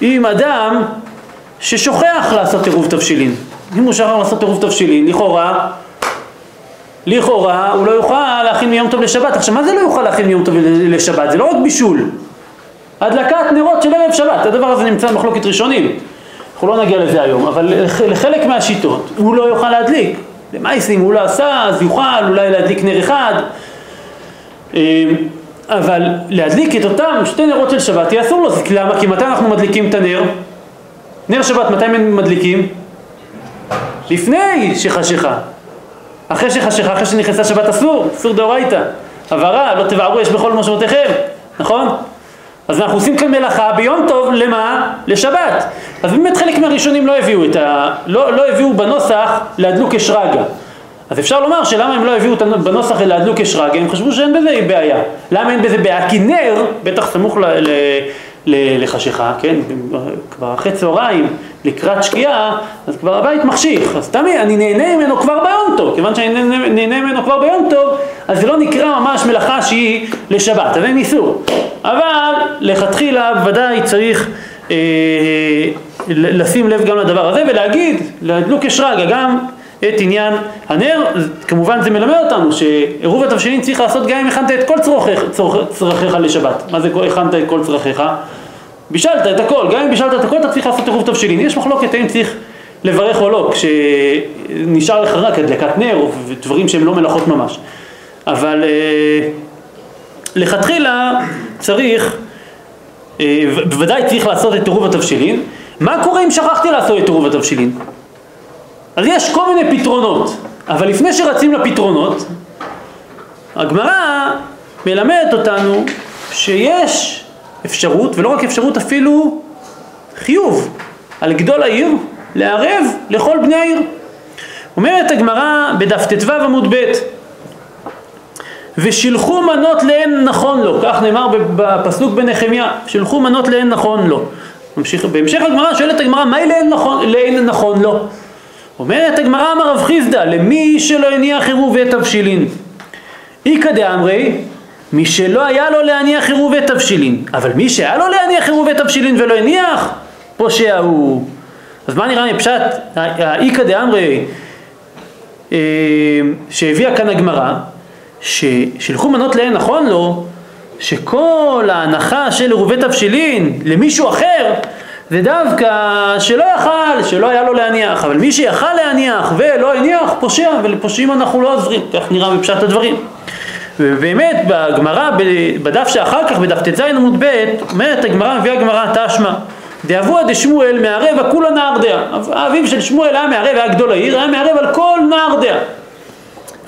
עם אדם ששוכח לעשות עירוב תבשילין? אם הוא שכח לעשות עירוב תבשילין, לכאורה, לכאורה, הוא לא יוכל להכין מיום טוב לשבת. עכשיו, מה זה לא יוכל להכין מיום טוב לשבת? זה לא רק בישול. הדלקת נרות של ערב שבת, הדבר הזה נמצא במחלוקת ראשונים. אנחנו לא נגיע לזה היום, אבל לחלק מהשיטות, הוא לא יוכל להדליק. למעיסים, הוא לא עשה, אז יוכל אולי להדליק נר אחד. אבל להדליק את אותם שתי נרות של שבת יהיה אסור לו. למה? כי מתי אנחנו מדליקים את הנר? נר שבת, מתי הם מדליקים? לפני שחשיכה. אחרי שחשיכה, אחרי שנכנסה שבת אסור, אסור דאורייתא. עבירה, לא תבערו אש בכל מושבותיכם, נכון? אז אנחנו עושים כאן מלאכה ביום טוב, למה? לשבת. אז באמת חלק מהראשונים לא הביאו את ה... לא, לא הביאו בנוסח להדלוק אש רגע. אז אפשר לומר שלמה הם לא הביאו בנוסח להדלוק אש רגע, הם חשבו שאין בזה בעיה. למה אין בזה בעיה? כי נר, בטח סמוך ל... ל... לחשיכה, כן? כבר אחרי צהריים, לקראת שקיעה, אז כבר הבית מחשיך. אז תמיד, אני נהנה ממנו כבר ביום טוב. כיוון שאני נהנה, נהנה ממנו כבר ביום טוב, אז זה לא נקרא ממש מלאכה שהיא לשבת, אז אין איסור. אבל לכתחילה ודאי צריך אה, לשים לב גם לדבר הזה ולהגיד, להדלוק אש רגע גם את עניין הנר. כמובן זה מלמד אותנו שעירוב התבשילין צריך לעשות גם אם הכנת את כל צרכיך, צרכ, צרכיך לשבת. מה זה הכנת את כל צרכיך? בישלת את הכל, גם אם בישלת את הכל אתה צריך לעשות עירוב תבשילין. יש מחלוקת האם צריך לברך או לא, כשנשאר לך רק הדלקת נר ודברים שהם לא מלאכות ממש. אבל אה, לכתחילה צריך, אה, בוודאי צריך לעשות את עירוב התבשילין. מה קורה אם שכחתי לעשות את עירוב התבשילין? אז יש כל מיני פתרונות, אבל לפני שרצים לפתרונות, הגמרא מלמדת אותנו שיש אפשרות, ולא רק אפשרות, אפילו חיוב, על גדול העיר לערב לכל בני העיר. אומרת הגמרא בדף ט"ו עמוד ב', ושילחו מנות להן נכון לו, כך נאמר בפסוק בנחמיה, שילחו מנות להן נכון לו. ממשיך, בהמשך הגמרא שואלת הגמרא, מהי להן נכון, להן נכון לו? אומרת הגמרא אמר רב חסדא, למי שלא הניח עירובי תבשילין. איקא דאמרי, מי שלא היה לו להניח עירובי תבשילין. אבל מי שהיה לו להניח עירובי תבשילין ולא הניח, פושע הוא. אז מה נראה מפשט האיקא דאמרי שהביאה כאן הגמרא, ששילחו מנות להן נכון לו, שכל ההנחה של עירובי תבשילין למישהו אחר, זה דווקא שלא יכל, שלא היה לו להניח, אבל מי שיכל להניח ולא הניח, פושע, ולפושעים אנחנו לא עוזרים, כך נראה מפשט הדברים. ובאמת, בגמרא, בדף שאחר כך, בדף ט"ז עמוד ב', אומרת הגמרא, מביאה הגמרא תשמע, דאבוה דשמואל מערב הכולה נער דעה. האביו של שמואל היה מערב, היה גדול העיר, היה מערב על כל נער דעה.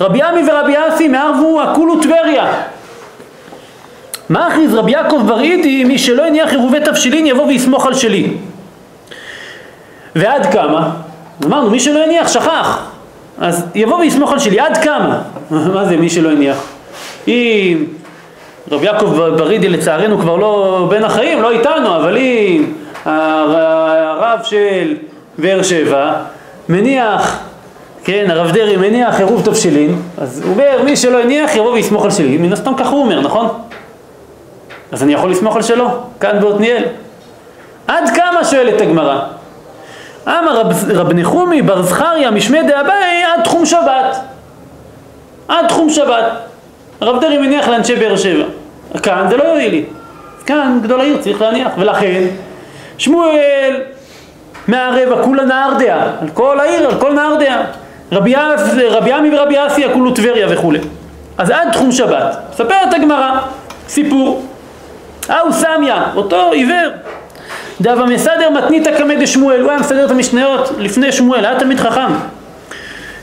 רבי עמי ורבי אסי מערבו הכולו טבריה. מה אחיז רבי יעקב ברידי, מי שלא הניח עירובי תבשילין יבוא ויסמוך על שלי. ועד כמה? אמרנו, מי שלא הניח שכח, אז יבוא ויסמוך על שלי, עד כמה? מה זה מי שלא הניח? אם רבי יעקב ברידי לצערנו כבר לא בין החיים, לא איתנו, אבל אם הרב של באר שבע מניח, כן, הרב דרי מניח עירוב תבשילין, אז הוא אומר, מי שלא הניח יבוא ויסמוך על שלי, מן הסתם ככה הוא אומר, נכון? אז אני יכול לסמוך על שלא, כאן בעתניאל. עד כמה שואלת הגמרא? אמר רב, רב נחומי בר זכריה משמי דאביי עד תחום שבת. עד תחום שבת. הרב דרי מניח לאנשי באר שבע. כאן זה לא יורי לי. כאן גדול העיר צריך להניח. ולכן שמואל מערב הכולה נהר דעה. על כל העיר, על כל נהר דעה. רבי, רבי עמי ורבי אסי הכולו טבריה וכו'. אז עד תחום שבת. ספרת הגמרא. סיפור. אהו סמיה, אותו עיוור. דאבה מסדר מתניתא קמא דשמואל, הוא היה מסדר את המשניות לפני שמואל, היה תמיד חכם.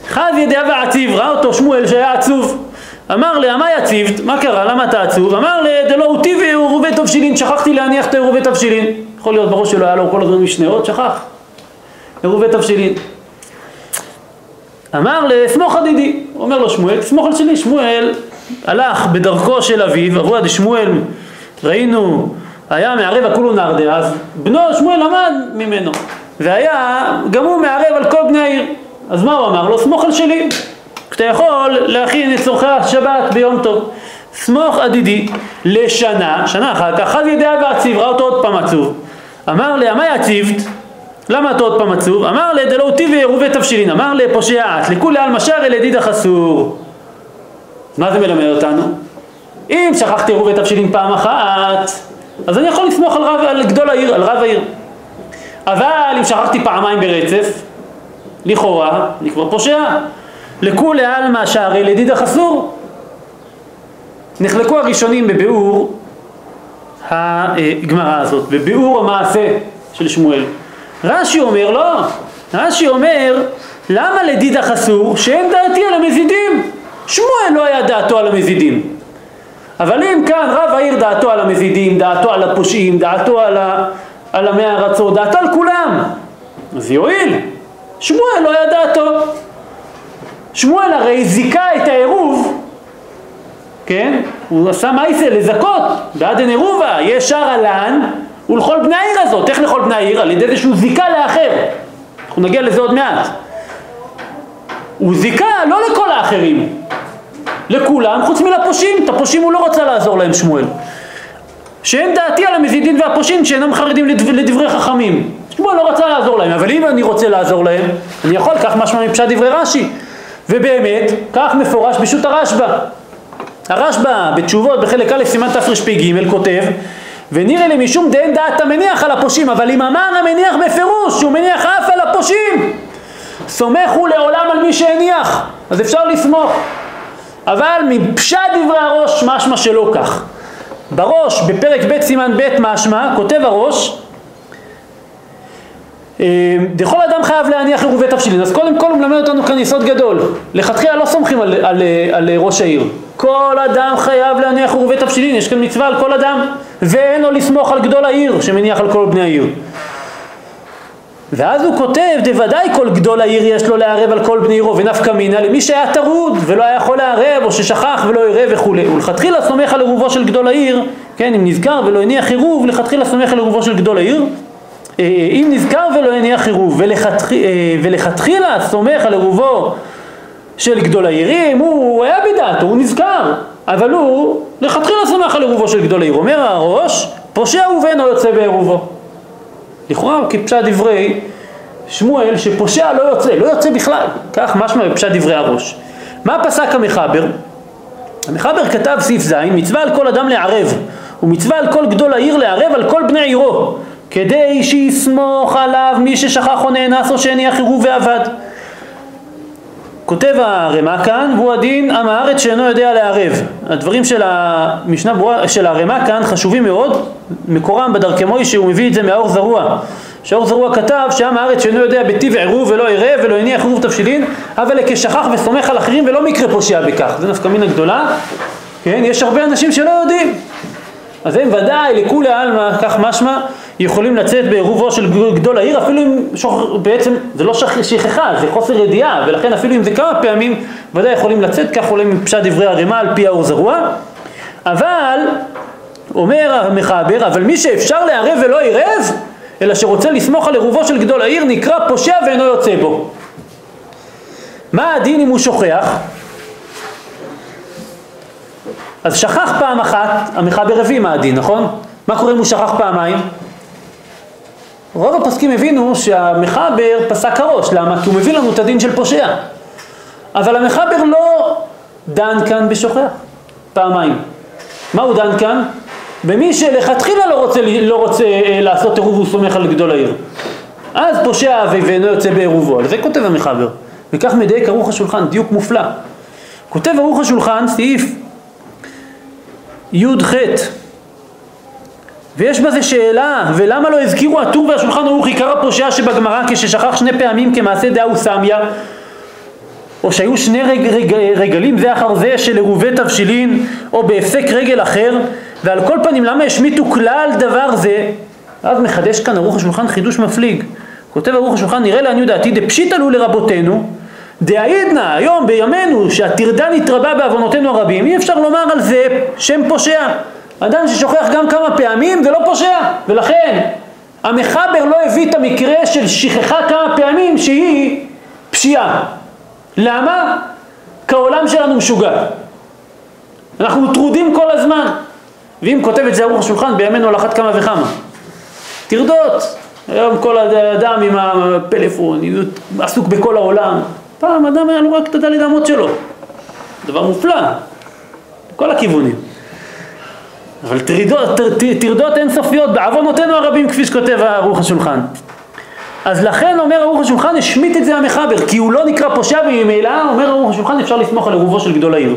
חזי דאבה עציב, ראה אותו שמואל שהיה עצוב. אמר לה, מה יציבת? מה קרה? למה אתה עצוב? אמר לה, דלא הוא טבעי עירובי תבשילין, שכחתי להניח את עירובי תבשילין. יכול להיות בראש שלו היה לו כל הזמן משניות, שכח. עירובי תבשילין. אמר לה, סמוך חדידי. אומר לו שמואל, סמוך על שלי. שמואל הלך בדרכו של אביו, אבוה דשמואל ראינו, היה מערב הכולו נהר דעה, אז בנו שמואל למד ממנו, והיה, גם הוא מערב על כל בני העיר. אז מה הוא אמר לו? סמוך על שלי, אתה יכול להכין את צורכי השבת ביום טוב. סמוך עדידי לשנה, שנה אחר כך, חז ידיה ועציב, ראה אותו עוד פעם עצוב. אמר לה, מה יעציבת? למה אתה עוד פעם עצוב? אמר לה, דלו אותי ועירוב תבשילין. אמר לה, פושעת, לכולי על משר אל ידיד החסור. מה זה מלמד אותנו? אם שכחתי עירוב תבשילין פעם אחת, אז אני יכול לסמוך על, רב, על גדול העיר, על רב העיר. אבל אם שכחתי פעמיים ברצף, לכאורה, אני כבר פושע. לכולי על משר אל ידיד החסור. נחלקו הראשונים בביאור הגמרא הזאת, בביאור המעשה של שמואל. רש"י אומר, לא, רש"י אומר, למה לדיד החסור שאין דעתי על המזידים? שמואל לא היה דעתו על המזידים. אבל אם כאן רב העיר דעתו על המזידים, דעתו על הפושעים, דעתו על, ה... על עמי הארצות, דעתו על כולם, אז יועיל, שמואל לא היה דעתו. שמואל הרי זיקה את העירוב, כן? הוא עשה מייסה לזכות, בעדן עירובה, יש שער הלן, ולכל בני העיר הזאת, איך לכל בני העיר? על ידי איזשהו זיקה לאחר. אנחנו נגיע לזה עוד מעט. הוא זיקה לא לכל האחרים, לכולם, חוץ מלפושים. את הפושים הוא לא רוצה לעזור להם שמואל. שאין דעתי על המזידים והפושים שאינם חרדים לדברי חכמים. שמואל לא רוצה לעזור להם, אבל אם אני רוצה לעזור להם, אני יכול, כך משמע מפשט דברי רש"י. ובאמת, כך מפורש בשו"ת הרשב"א. הרשב"א בתשובות בחלק א' סימן תרפ"ג כותב, ונראה לי משום דאין דעת המניח על הפושעים, אבל אם אמר המניח בפירוש שהוא מניח אף על הפושעים, סומך הוא לעולם על מי שהניח, אז אפשר לסמוך. אבל מפשט דברי הראש משמע שלא כך. בראש בפרק ב' סימן ב' משמע כותב הראש, דכל אדם חייב להניח עירוב תבשילין. אז קודם כל הוא מלמד אותנו כאן יסוד גדול, לכתחילה לא סומכים על, על, על, על ראש העיר. כל אדם חייב להניח עירוב תבשילין, יש כאן מצווה על כל אדם, ואין לו לסמוך על גדול העיר שמניח על כל בני העיר. ואז הוא כותב, בוודאי כל גדול העיר יש לו לערב על כל בני עירו, ונפקא מינה למי שהיה טרוד ולא היה יכול לערב, או ששכח ולא עירב וכו'. ולכתחילה סומך על עירובו של גדול העיר, כן, אם נזכר ולא הניח עירוב, לכתחילה סומך על עירובו של גדול העיר. אם נזכר ולא הניח עירוב, ולכתח... ולכתחילה סומך על עירובו של גדול העירים, הוא היה בדעתו, הוא נזכר, אבל הוא לכתחילה סומך על עירובו של גדול העיר. אומר הראש, פושע הוא ואינו יוצא בעירובו. לכאורה כפשט דברי שמואל שפושע לא יוצא, לא יוצא בכלל. כך משמע בפשט דברי הראש. מה פסק המחבר? המחבר כתב סעיף ז', מצווה על כל אדם לערב, ומצווה על כל גדול העיר לערב על כל בני עירו, כדי שיסמוך עליו מי ששכח או נאנס או שהניח עירוב ועבד. כותב הרמ"א כאן, והוא הדין עם הארץ שאינו יודע לערב. הדברים של המשנה ברורה של הרמ"א כאן חשובים מאוד, מקורם בדרכי מוישה, שהוא מביא את זה מהאור זרוע. שהאור זרוע כתב שעם הארץ שאינו יודע בטיב עירוב ולא עירב ולא הניח עירוב תבשילין, אבל כששכח וסומך על אחרים ולא מקרה פושע בכך. זה נפקא מינה גדולה. כן, יש הרבה אנשים שלא יודעים. אז הם ודאי לכולי עלמא, כך משמע, יכולים לצאת בעירובו של גדול העיר, אפילו אם שוכח, בעצם זה לא שכחה, זה חוסר ידיעה, ולכן אפילו אם זה כמה פעמים, ודאי יכולים לצאת, כך עולה מפשט דברי הרמ"א על פי האור זרוע. אבל, אומר המחבר, אבל מי שאפשר לערב ולא עירב, אלא שרוצה לסמוך על עירובו של גדול העיר, נקרא פושע ואינו יוצא בו. מה הדין אם הוא שוכח? אז שכח פעם אחת, המחבר הביא מה הדין, נכון? מה קורה אם הוא שכח פעמיים? רוב הפסקים הבינו שהמחבר פסק הראש, למה? כי הוא מביא לנו את הדין של פושע. אבל המחבר לא דן כאן בשוכח פעמיים. מה הוא דן כאן? במי שלכתחילה לא רוצה, לא רוצה לעשות עירוב והוא סומך על גדול העיר. אז פושע ואינו יוצא בעירובו. על זה כותב המחבר. וכך מדייק ערוך השולחן, דיוק מופלא. כותב ערוך השולחן, סעיף יוד ח', ויש בזה שאלה, ולמה לא הזכירו הטור והשולחן ערוך עיקר הפושע שבגמרא כששכח שני פעמים כמעשה דעה וסמיה, או שהיו שני רג, רג, רגלים זה אחר זה של עירובי תבשילין, או בהפסק רגל אחר, ועל כל פנים למה השמיטו כלל דבר זה? אז מחדש כאן ערוך השולחן חידוש מפליג. כותב ערוך השולחן, נראה לעניות דעתי דפשיטא לו לרבותינו, דעידנא היום בימינו שהטרדן התרבה בעוונותינו הרבים, אי אפשר לומר על זה שם פושע. אדם ששוכח גם כמה פעמים זה לא פושע, ולכן המחבר לא הביא את המקרה של שכחה כמה פעמים שהיא פשיעה. למה? כי העולם שלנו משוגע. אנחנו טרודים כל הזמן. ואם כותב את זה ערוך השולחן, בימינו על אחת כמה וכמה. תרדות. היום כל אדם עם הפלאפון, עסוק בכל העולם. פעם אדם היה לו רק תדע לדמות שלו. דבר מופלא. כל הכיוונים. אבל תרדות, תרדות אינסופיות, בעוונותינו הרבים כפי שכותב ערוך השולחן. אז לכן אומר ערוך השולחן, השמיט את זה המחבר, כי הוא לא נקרא פושע וממילא, אומר ערוך השולחן, אפשר לסמוך על עירובו של גדול העיר.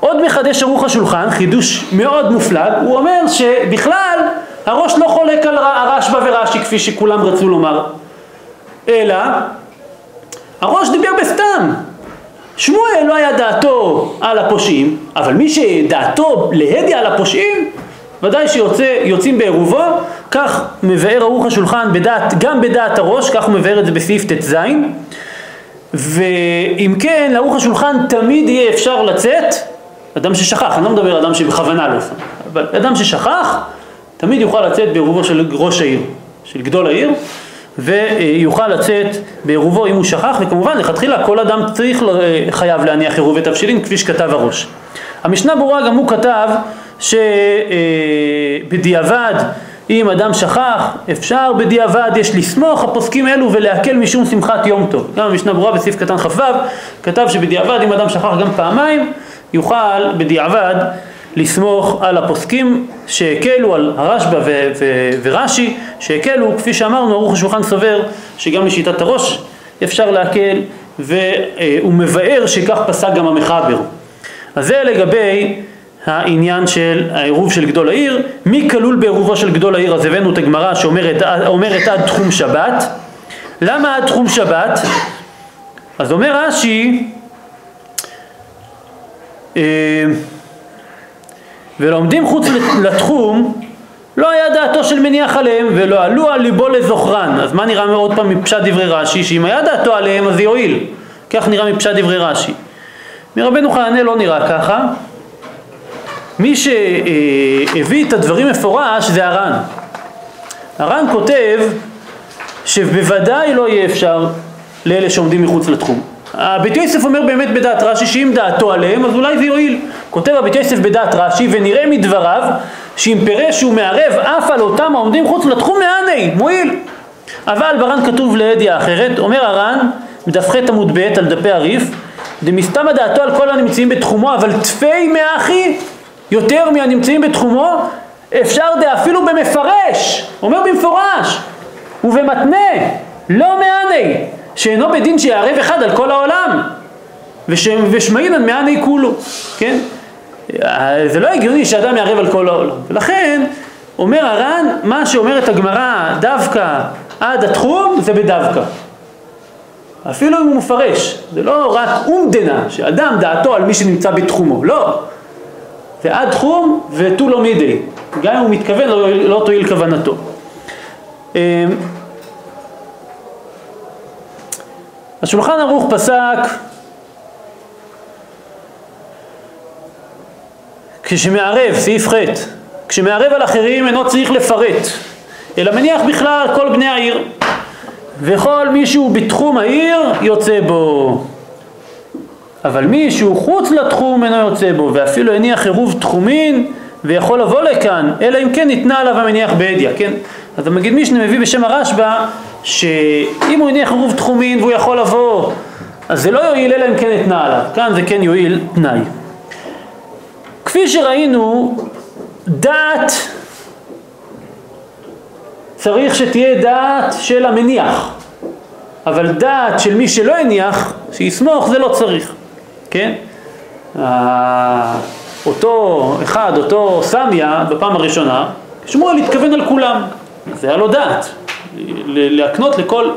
עוד מחדש ערוך השולחן, חידוש מאוד מופלג, הוא אומר שבכלל הראש לא חולק על הרשב"א ורש"י כפי שכולם רצו לומר, אלא הראש דיבר בסתם. שמואל לא היה דעתו על הפושעים, אבל מי שדעתו להדיא על הפושעים, ודאי שיוצאים בעירובו. כך מבאר ערוך השולחן בדעת, גם בדעת הראש, כך הוא מבאר את זה בסעיף ט' ז'. ואם כן, לערוך השולחן תמיד יהיה אפשר לצאת, אדם ששכח, אני לא מדבר על אדם שבכוונה לא עושה, אבל אדם ששכח, תמיד יוכל לצאת בעירובו של ראש העיר, של גדול העיר, ויוכל לצאת בעירובו אם הוא שכח, וכמובן, לכתחילה, כל אדם צריך, חייב להניח עירוב תבשילין, כפי שכתב הראש. המשנה ברורה גם הוא כתב שבדיעבד, אם אדם שכח, אפשר בדיעבד, יש לסמוך הפוסקים אלו ולהקל משום שמחת יום טוב. גם המשנה ברורה בסעיף קטן ח' כתב שבדיעבד, אם אדם שכח גם פעמיים, יוכל בדיעבד לסמוך על הפוסקים שהקלו, על הרשב"א ו- ו- ורש"י שהקלו. כפי שאמרנו, ערוך השולחן סובר שגם לשיטת הראש אפשר להקל, והוא מבאר שכך פסק גם המחבר. אז זה לגבי העניין של העירוב של גדול העיר. מי כלול בעירובו של גדול העיר? אז הבאנו את הגמרא שאומרת אומרת עד תחום שבת. למה עד תחום שבת? אז אומר רש"י, ולומדים חוץ לתחום, לא היה דעתו של מניח עליהם ולא עלו על ליבו לזוכרן. אז מה נראה מאוד פעם מפשט דברי רש"י? שאם היה דעתו עליהם אז יועיל. כך נראה מפשט דברי רש"י. מרבנו חננאל לא נראה ככה. מי שהביא את הדברים מפורש זה הרן. הרן כותב שבוודאי לא יהיה אפשר לאלה שעומדים מחוץ לתחום. הבית יוסף אומר באמת בדעת רש"י שאם דעתו עליהם אז אולי זה יועיל. כותב הבית יוסף בדעת רש"י, ונראה מדבריו שאם פירש שהוא מערב אף על אותם העומדים חוץ לתחום מעני, מועיל. אבל ברן כתוב להדיא אחרת. אומר הרן בדף ח' עמוד ב' על דפי הרי"ף, דמסתמא דעתו על כל הנמצאים בתחומו, אבל תפי מאחי, יותר מהנמצאים בתחומו, אפשר דה אפילו במפרש, אומר במפורש, ובמתנה, לא מעני, שאינו בדין שיערב אחד על כל העולם, וש, ושמעינן מעני כולו, כן? זה לא הגיוני שאדם יערב על כל העולם, ולכן אומר הר"ן, מה שאומרת הגמרא דווקא עד התחום, זה בדווקא. אפילו אם הוא מפרש, זה לא רק אומדנה, שאדם דעתו על מי שנמצא בתחומו, לא. זה עד תחום ותו לא מידי. גם אם הוא מתכוון, לא, לא תועיל כוונתו. השולחן ערוך פסק, כשמערב, סעיף ח', כשמערב על אחרים אינו צריך לפרט, אלא מניח בכלל כל בני העיר, וכל מישהו בתחום העיר יוצא בו. אבל מישהו חוץ לתחום אינו יוצא בו, ואפילו הניח עירוב תחומין ויכול לבוא לכאן, אלא אם כן ניתנה עליו המניח בהדיא, כן? אז המגיד משנה מביא בשם הרשב"א שאם הוא הניח עירוב תחומין והוא יכול לבוא, אז זה לא יועיל אלא אם כן ניתנה עליו. כאן זה כן יועיל תנאי. כפי שראינו, דעת צריך שתהיה דעת של המניח, אבל דעת של מי שלא הניח, שיסמוך, זה לא צריך. כן? אותו אחד, אותו סמיה, בפעם הראשונה, שמואל התכוון על כולם. זה היה לו דעת, להקנות לכל,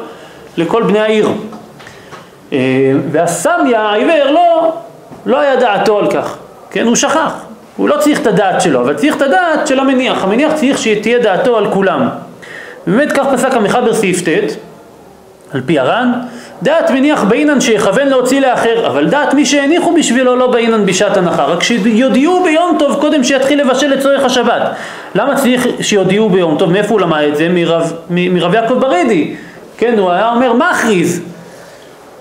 לכל בני העיר. והסמיה, העיוור, לא, לא היה דעתו על כך. כן? הוא שכח. הוא לא צריך את הדעת שלו, אבל צריך את הדעת של המניח. המניח צריך שתהיה דעתו על כולם. באמת כך פסק המחבר סעיף ט' על פי הר"ן, דעת מניח באינן שיכוון להוציא לאחר, אבל דעת מי שהניחו בשבילו לא באינן בשעת הנחה, רק שיודיעו ביום טוב קודם שיתחיל לבשל לצורך השבת. למה צריך שיודיעו ביום טוב? מאיפה הוא למד את זה? מרב, מרב יעקב ברדי. כן, הוא היה אומר מכריז.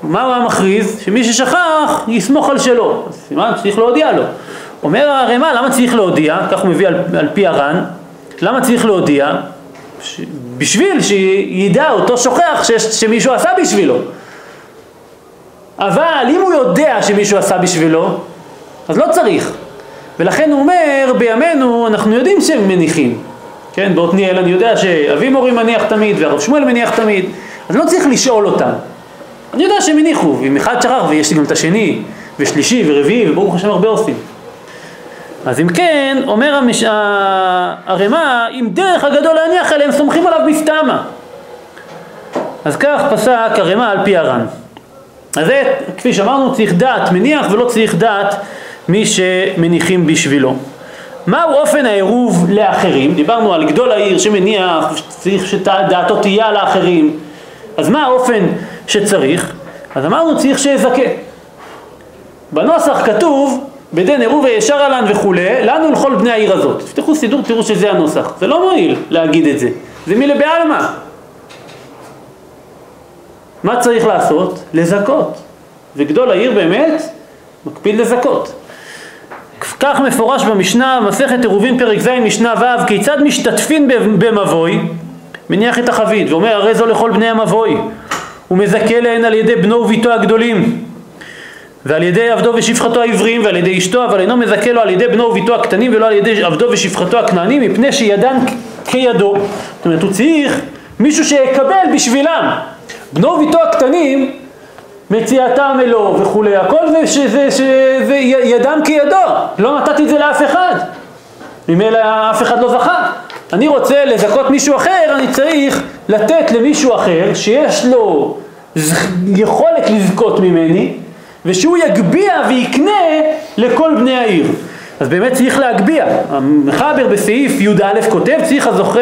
מה הוא היה מכריז? שמי ששכח יסמוך על שלו. סימן, צריך להודיע לו. אומר הרמ"א, למה צריך להודיע? כך הוא מביא על, על פי הר"ן. למה צריך להודיע? ש... בשביל שידע אותו שוכח ש... שמישהו עשה בשבילו. אבל אם הוא יודע שמישהו עשה בשבילו, אז לא צריך. ולכן הוא אומר, בימינו אנחנו יודעים שהם מניחים. כן, בעתניאל אני יודע שאבי מורי מניח תמיד והרב שמואל מניח תמיד. אז לא צריך לשאול אותם. אני יודע שהם מניחו, ואם אחד שכח ויש לי גם את השני, ושלישי ורביעי, וברוך השם הרבה עושים. אז אם כן, אומר המש... הרמ"א, אם דרך הגדול להניח אליהם, סומכים עליו מסתמה. אז כך פסק הרמ"א על פי הר"ן. אז זה, כפי שאמרנו, צריך דעת מניח ולא צריך דעת מי שמניחים בשבילו. מהו אופן העירוב לאחרים? דיברנו על גדול העיר שמניח, צריך שדעתו תהיה לאחרים. אז מה האופן שצריך? אז אמרנו, צריך שיזכה. בנוסח כתוב, בדין עירוב הישר עלן וכו', לנו לכל בני העיר הזאת. תפתחו סידור, תראו שזה הנוסח. זה לא מועיל להגיד את זה. זה מילה בעלמא. מה צריך לעשות? לזכות. וגדול העיר באמת מקפיד לזכות. כך מפורש במשנה, מסכת עירובין פרק ז' משנה ו', כיצד משתתפים במבוי, מניח את החבית, ואומר הרי זו לכל בני המבוי, ומזכה להן על ידי בנו וביתו הגדולים, ועל ידי עבדו ושפחתו העבריים, ועל ידי אשתו, אבל אינו מזכה לו על ידי בנו וביתו הקטנים, ולא על ידי עבדו ושפחתו הכנענים, מפני שידן כידו. זאת אומרת, הוא צריך מישהו שיקבל בשבילם. בנו וביתו הקטנים, מציאתם אלו וכו', הכל זה, זה, זה, זה, זה ידם כידו, לא נתתי את זה לאף אחד, ממילא אף אחד לא זכה. אני רוצה לזכות מישהו אחר, אני צריך לתת למישהו אחר שיש לו יכולת לזכות ממני, ושהוא יגביע ויקנה לכל בני העיר. אז באמת צריך להגביע. המחבר בסעיף י' א' כותב, צריך הזוכה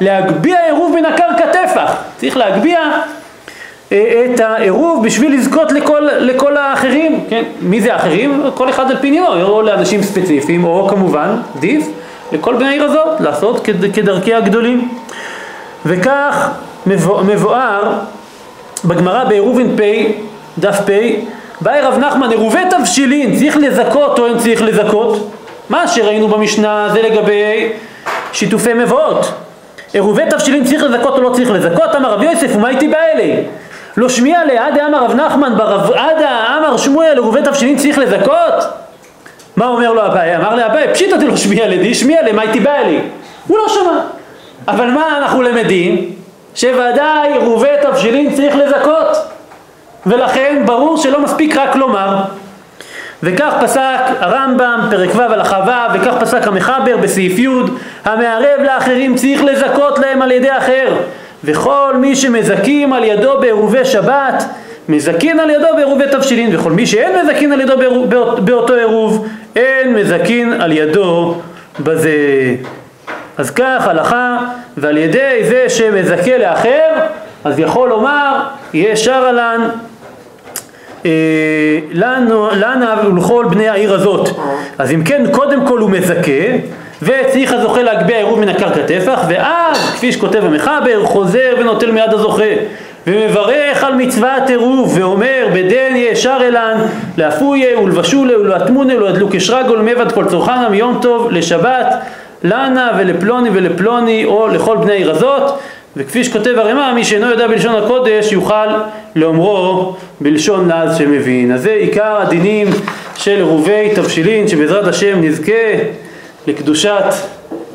להגביע עירוב מן הקרקע טפח. צריך להגביע את העירוב בשביל לזכות לכל, לכל האחרים. כן? מי זה האחרים? כל אחד על פי נימו, או לאנשים ספציפיים, או כמובן, דיף, לכל בני העיר הזאת, לעשות כד, כדרכי הגדולים. וכך מבוא, מבואר בגמרא בעירובין פי, דף פי, באי רב נחמן, עירובי תבשילין, צריך לזכות או אין צריך לזכות? מה שראינו במשנה זה לגבי שיתופי מבואות. עירובי תבשילין צריך לזכות או לא צריך לזכות? אמר רב יוסף, ומה הייתי בא אלי? לא שמיע לעדה אמר רב נחמן, עדה אמר שמואל, עירובי תבשילין צריך לזכות? מה אומר לו הבאי? אמר לה הבאי, פשיט אותי לא שמיע לדי, שמיע למה הייתי בא אלי. הוא לא שמע. אבל מה אנחנו למדים? שוודאי עירובי תבשילין צריך לזכות. ולכן ברור שלא מספיק רק לומר. וכך פסק הרמב"ם פרק ו' הלכה ו', וכך פסק המחבר בסעיף י', המערב לאחרים צריך לזכות להם על ידי אחר, וכל מי שמזכים על ידו בעירובי שבת מזכין על ידו בעירובי תבשילין, וכל מי שאין מזכין על ידו בעירוב, באותו עירוב אין מזכין על ידו בזה. אז כך הלכה, ועל ידי זה שמזכה לאחר אז יכול לומר ישר עלן לנו, לנו ולכל בני העיר הזאת. אז אם כן, קודם כל הוא מזכה, וצריך הזוכה להגביע עירוב מן הקרקע טפח, ואז, כפי שכותב המחבר, חוזר ונוטל מיד הזוכה, ומברך על מצוות עירוב, ואומר, בדן ישר אלן, להפויה ולבשולה ולהטמונה ולהדלוק כשרגול מבד כל צורכנה מיום טוב לשבת, לנה ולפלוני ולפלוני, או לכל בני העיר הזאת, וכפי שכותב הרמ"א, מי שאינו יודע בלשון הקודש יוכל לאומרו בלשון נז שמבין. אז זה עיקר הדינים של עירובי תבשילין, שבעזרת השם נזכה לקדושת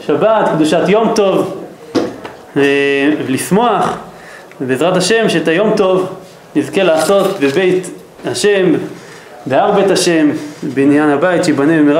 שבת, קדושת יום טוב, ולשמוח, ובעזרת השם שאת היום טוב נזכה לעשות בבית השם, בהר בית השם, בניין הבית שיבנה במהרה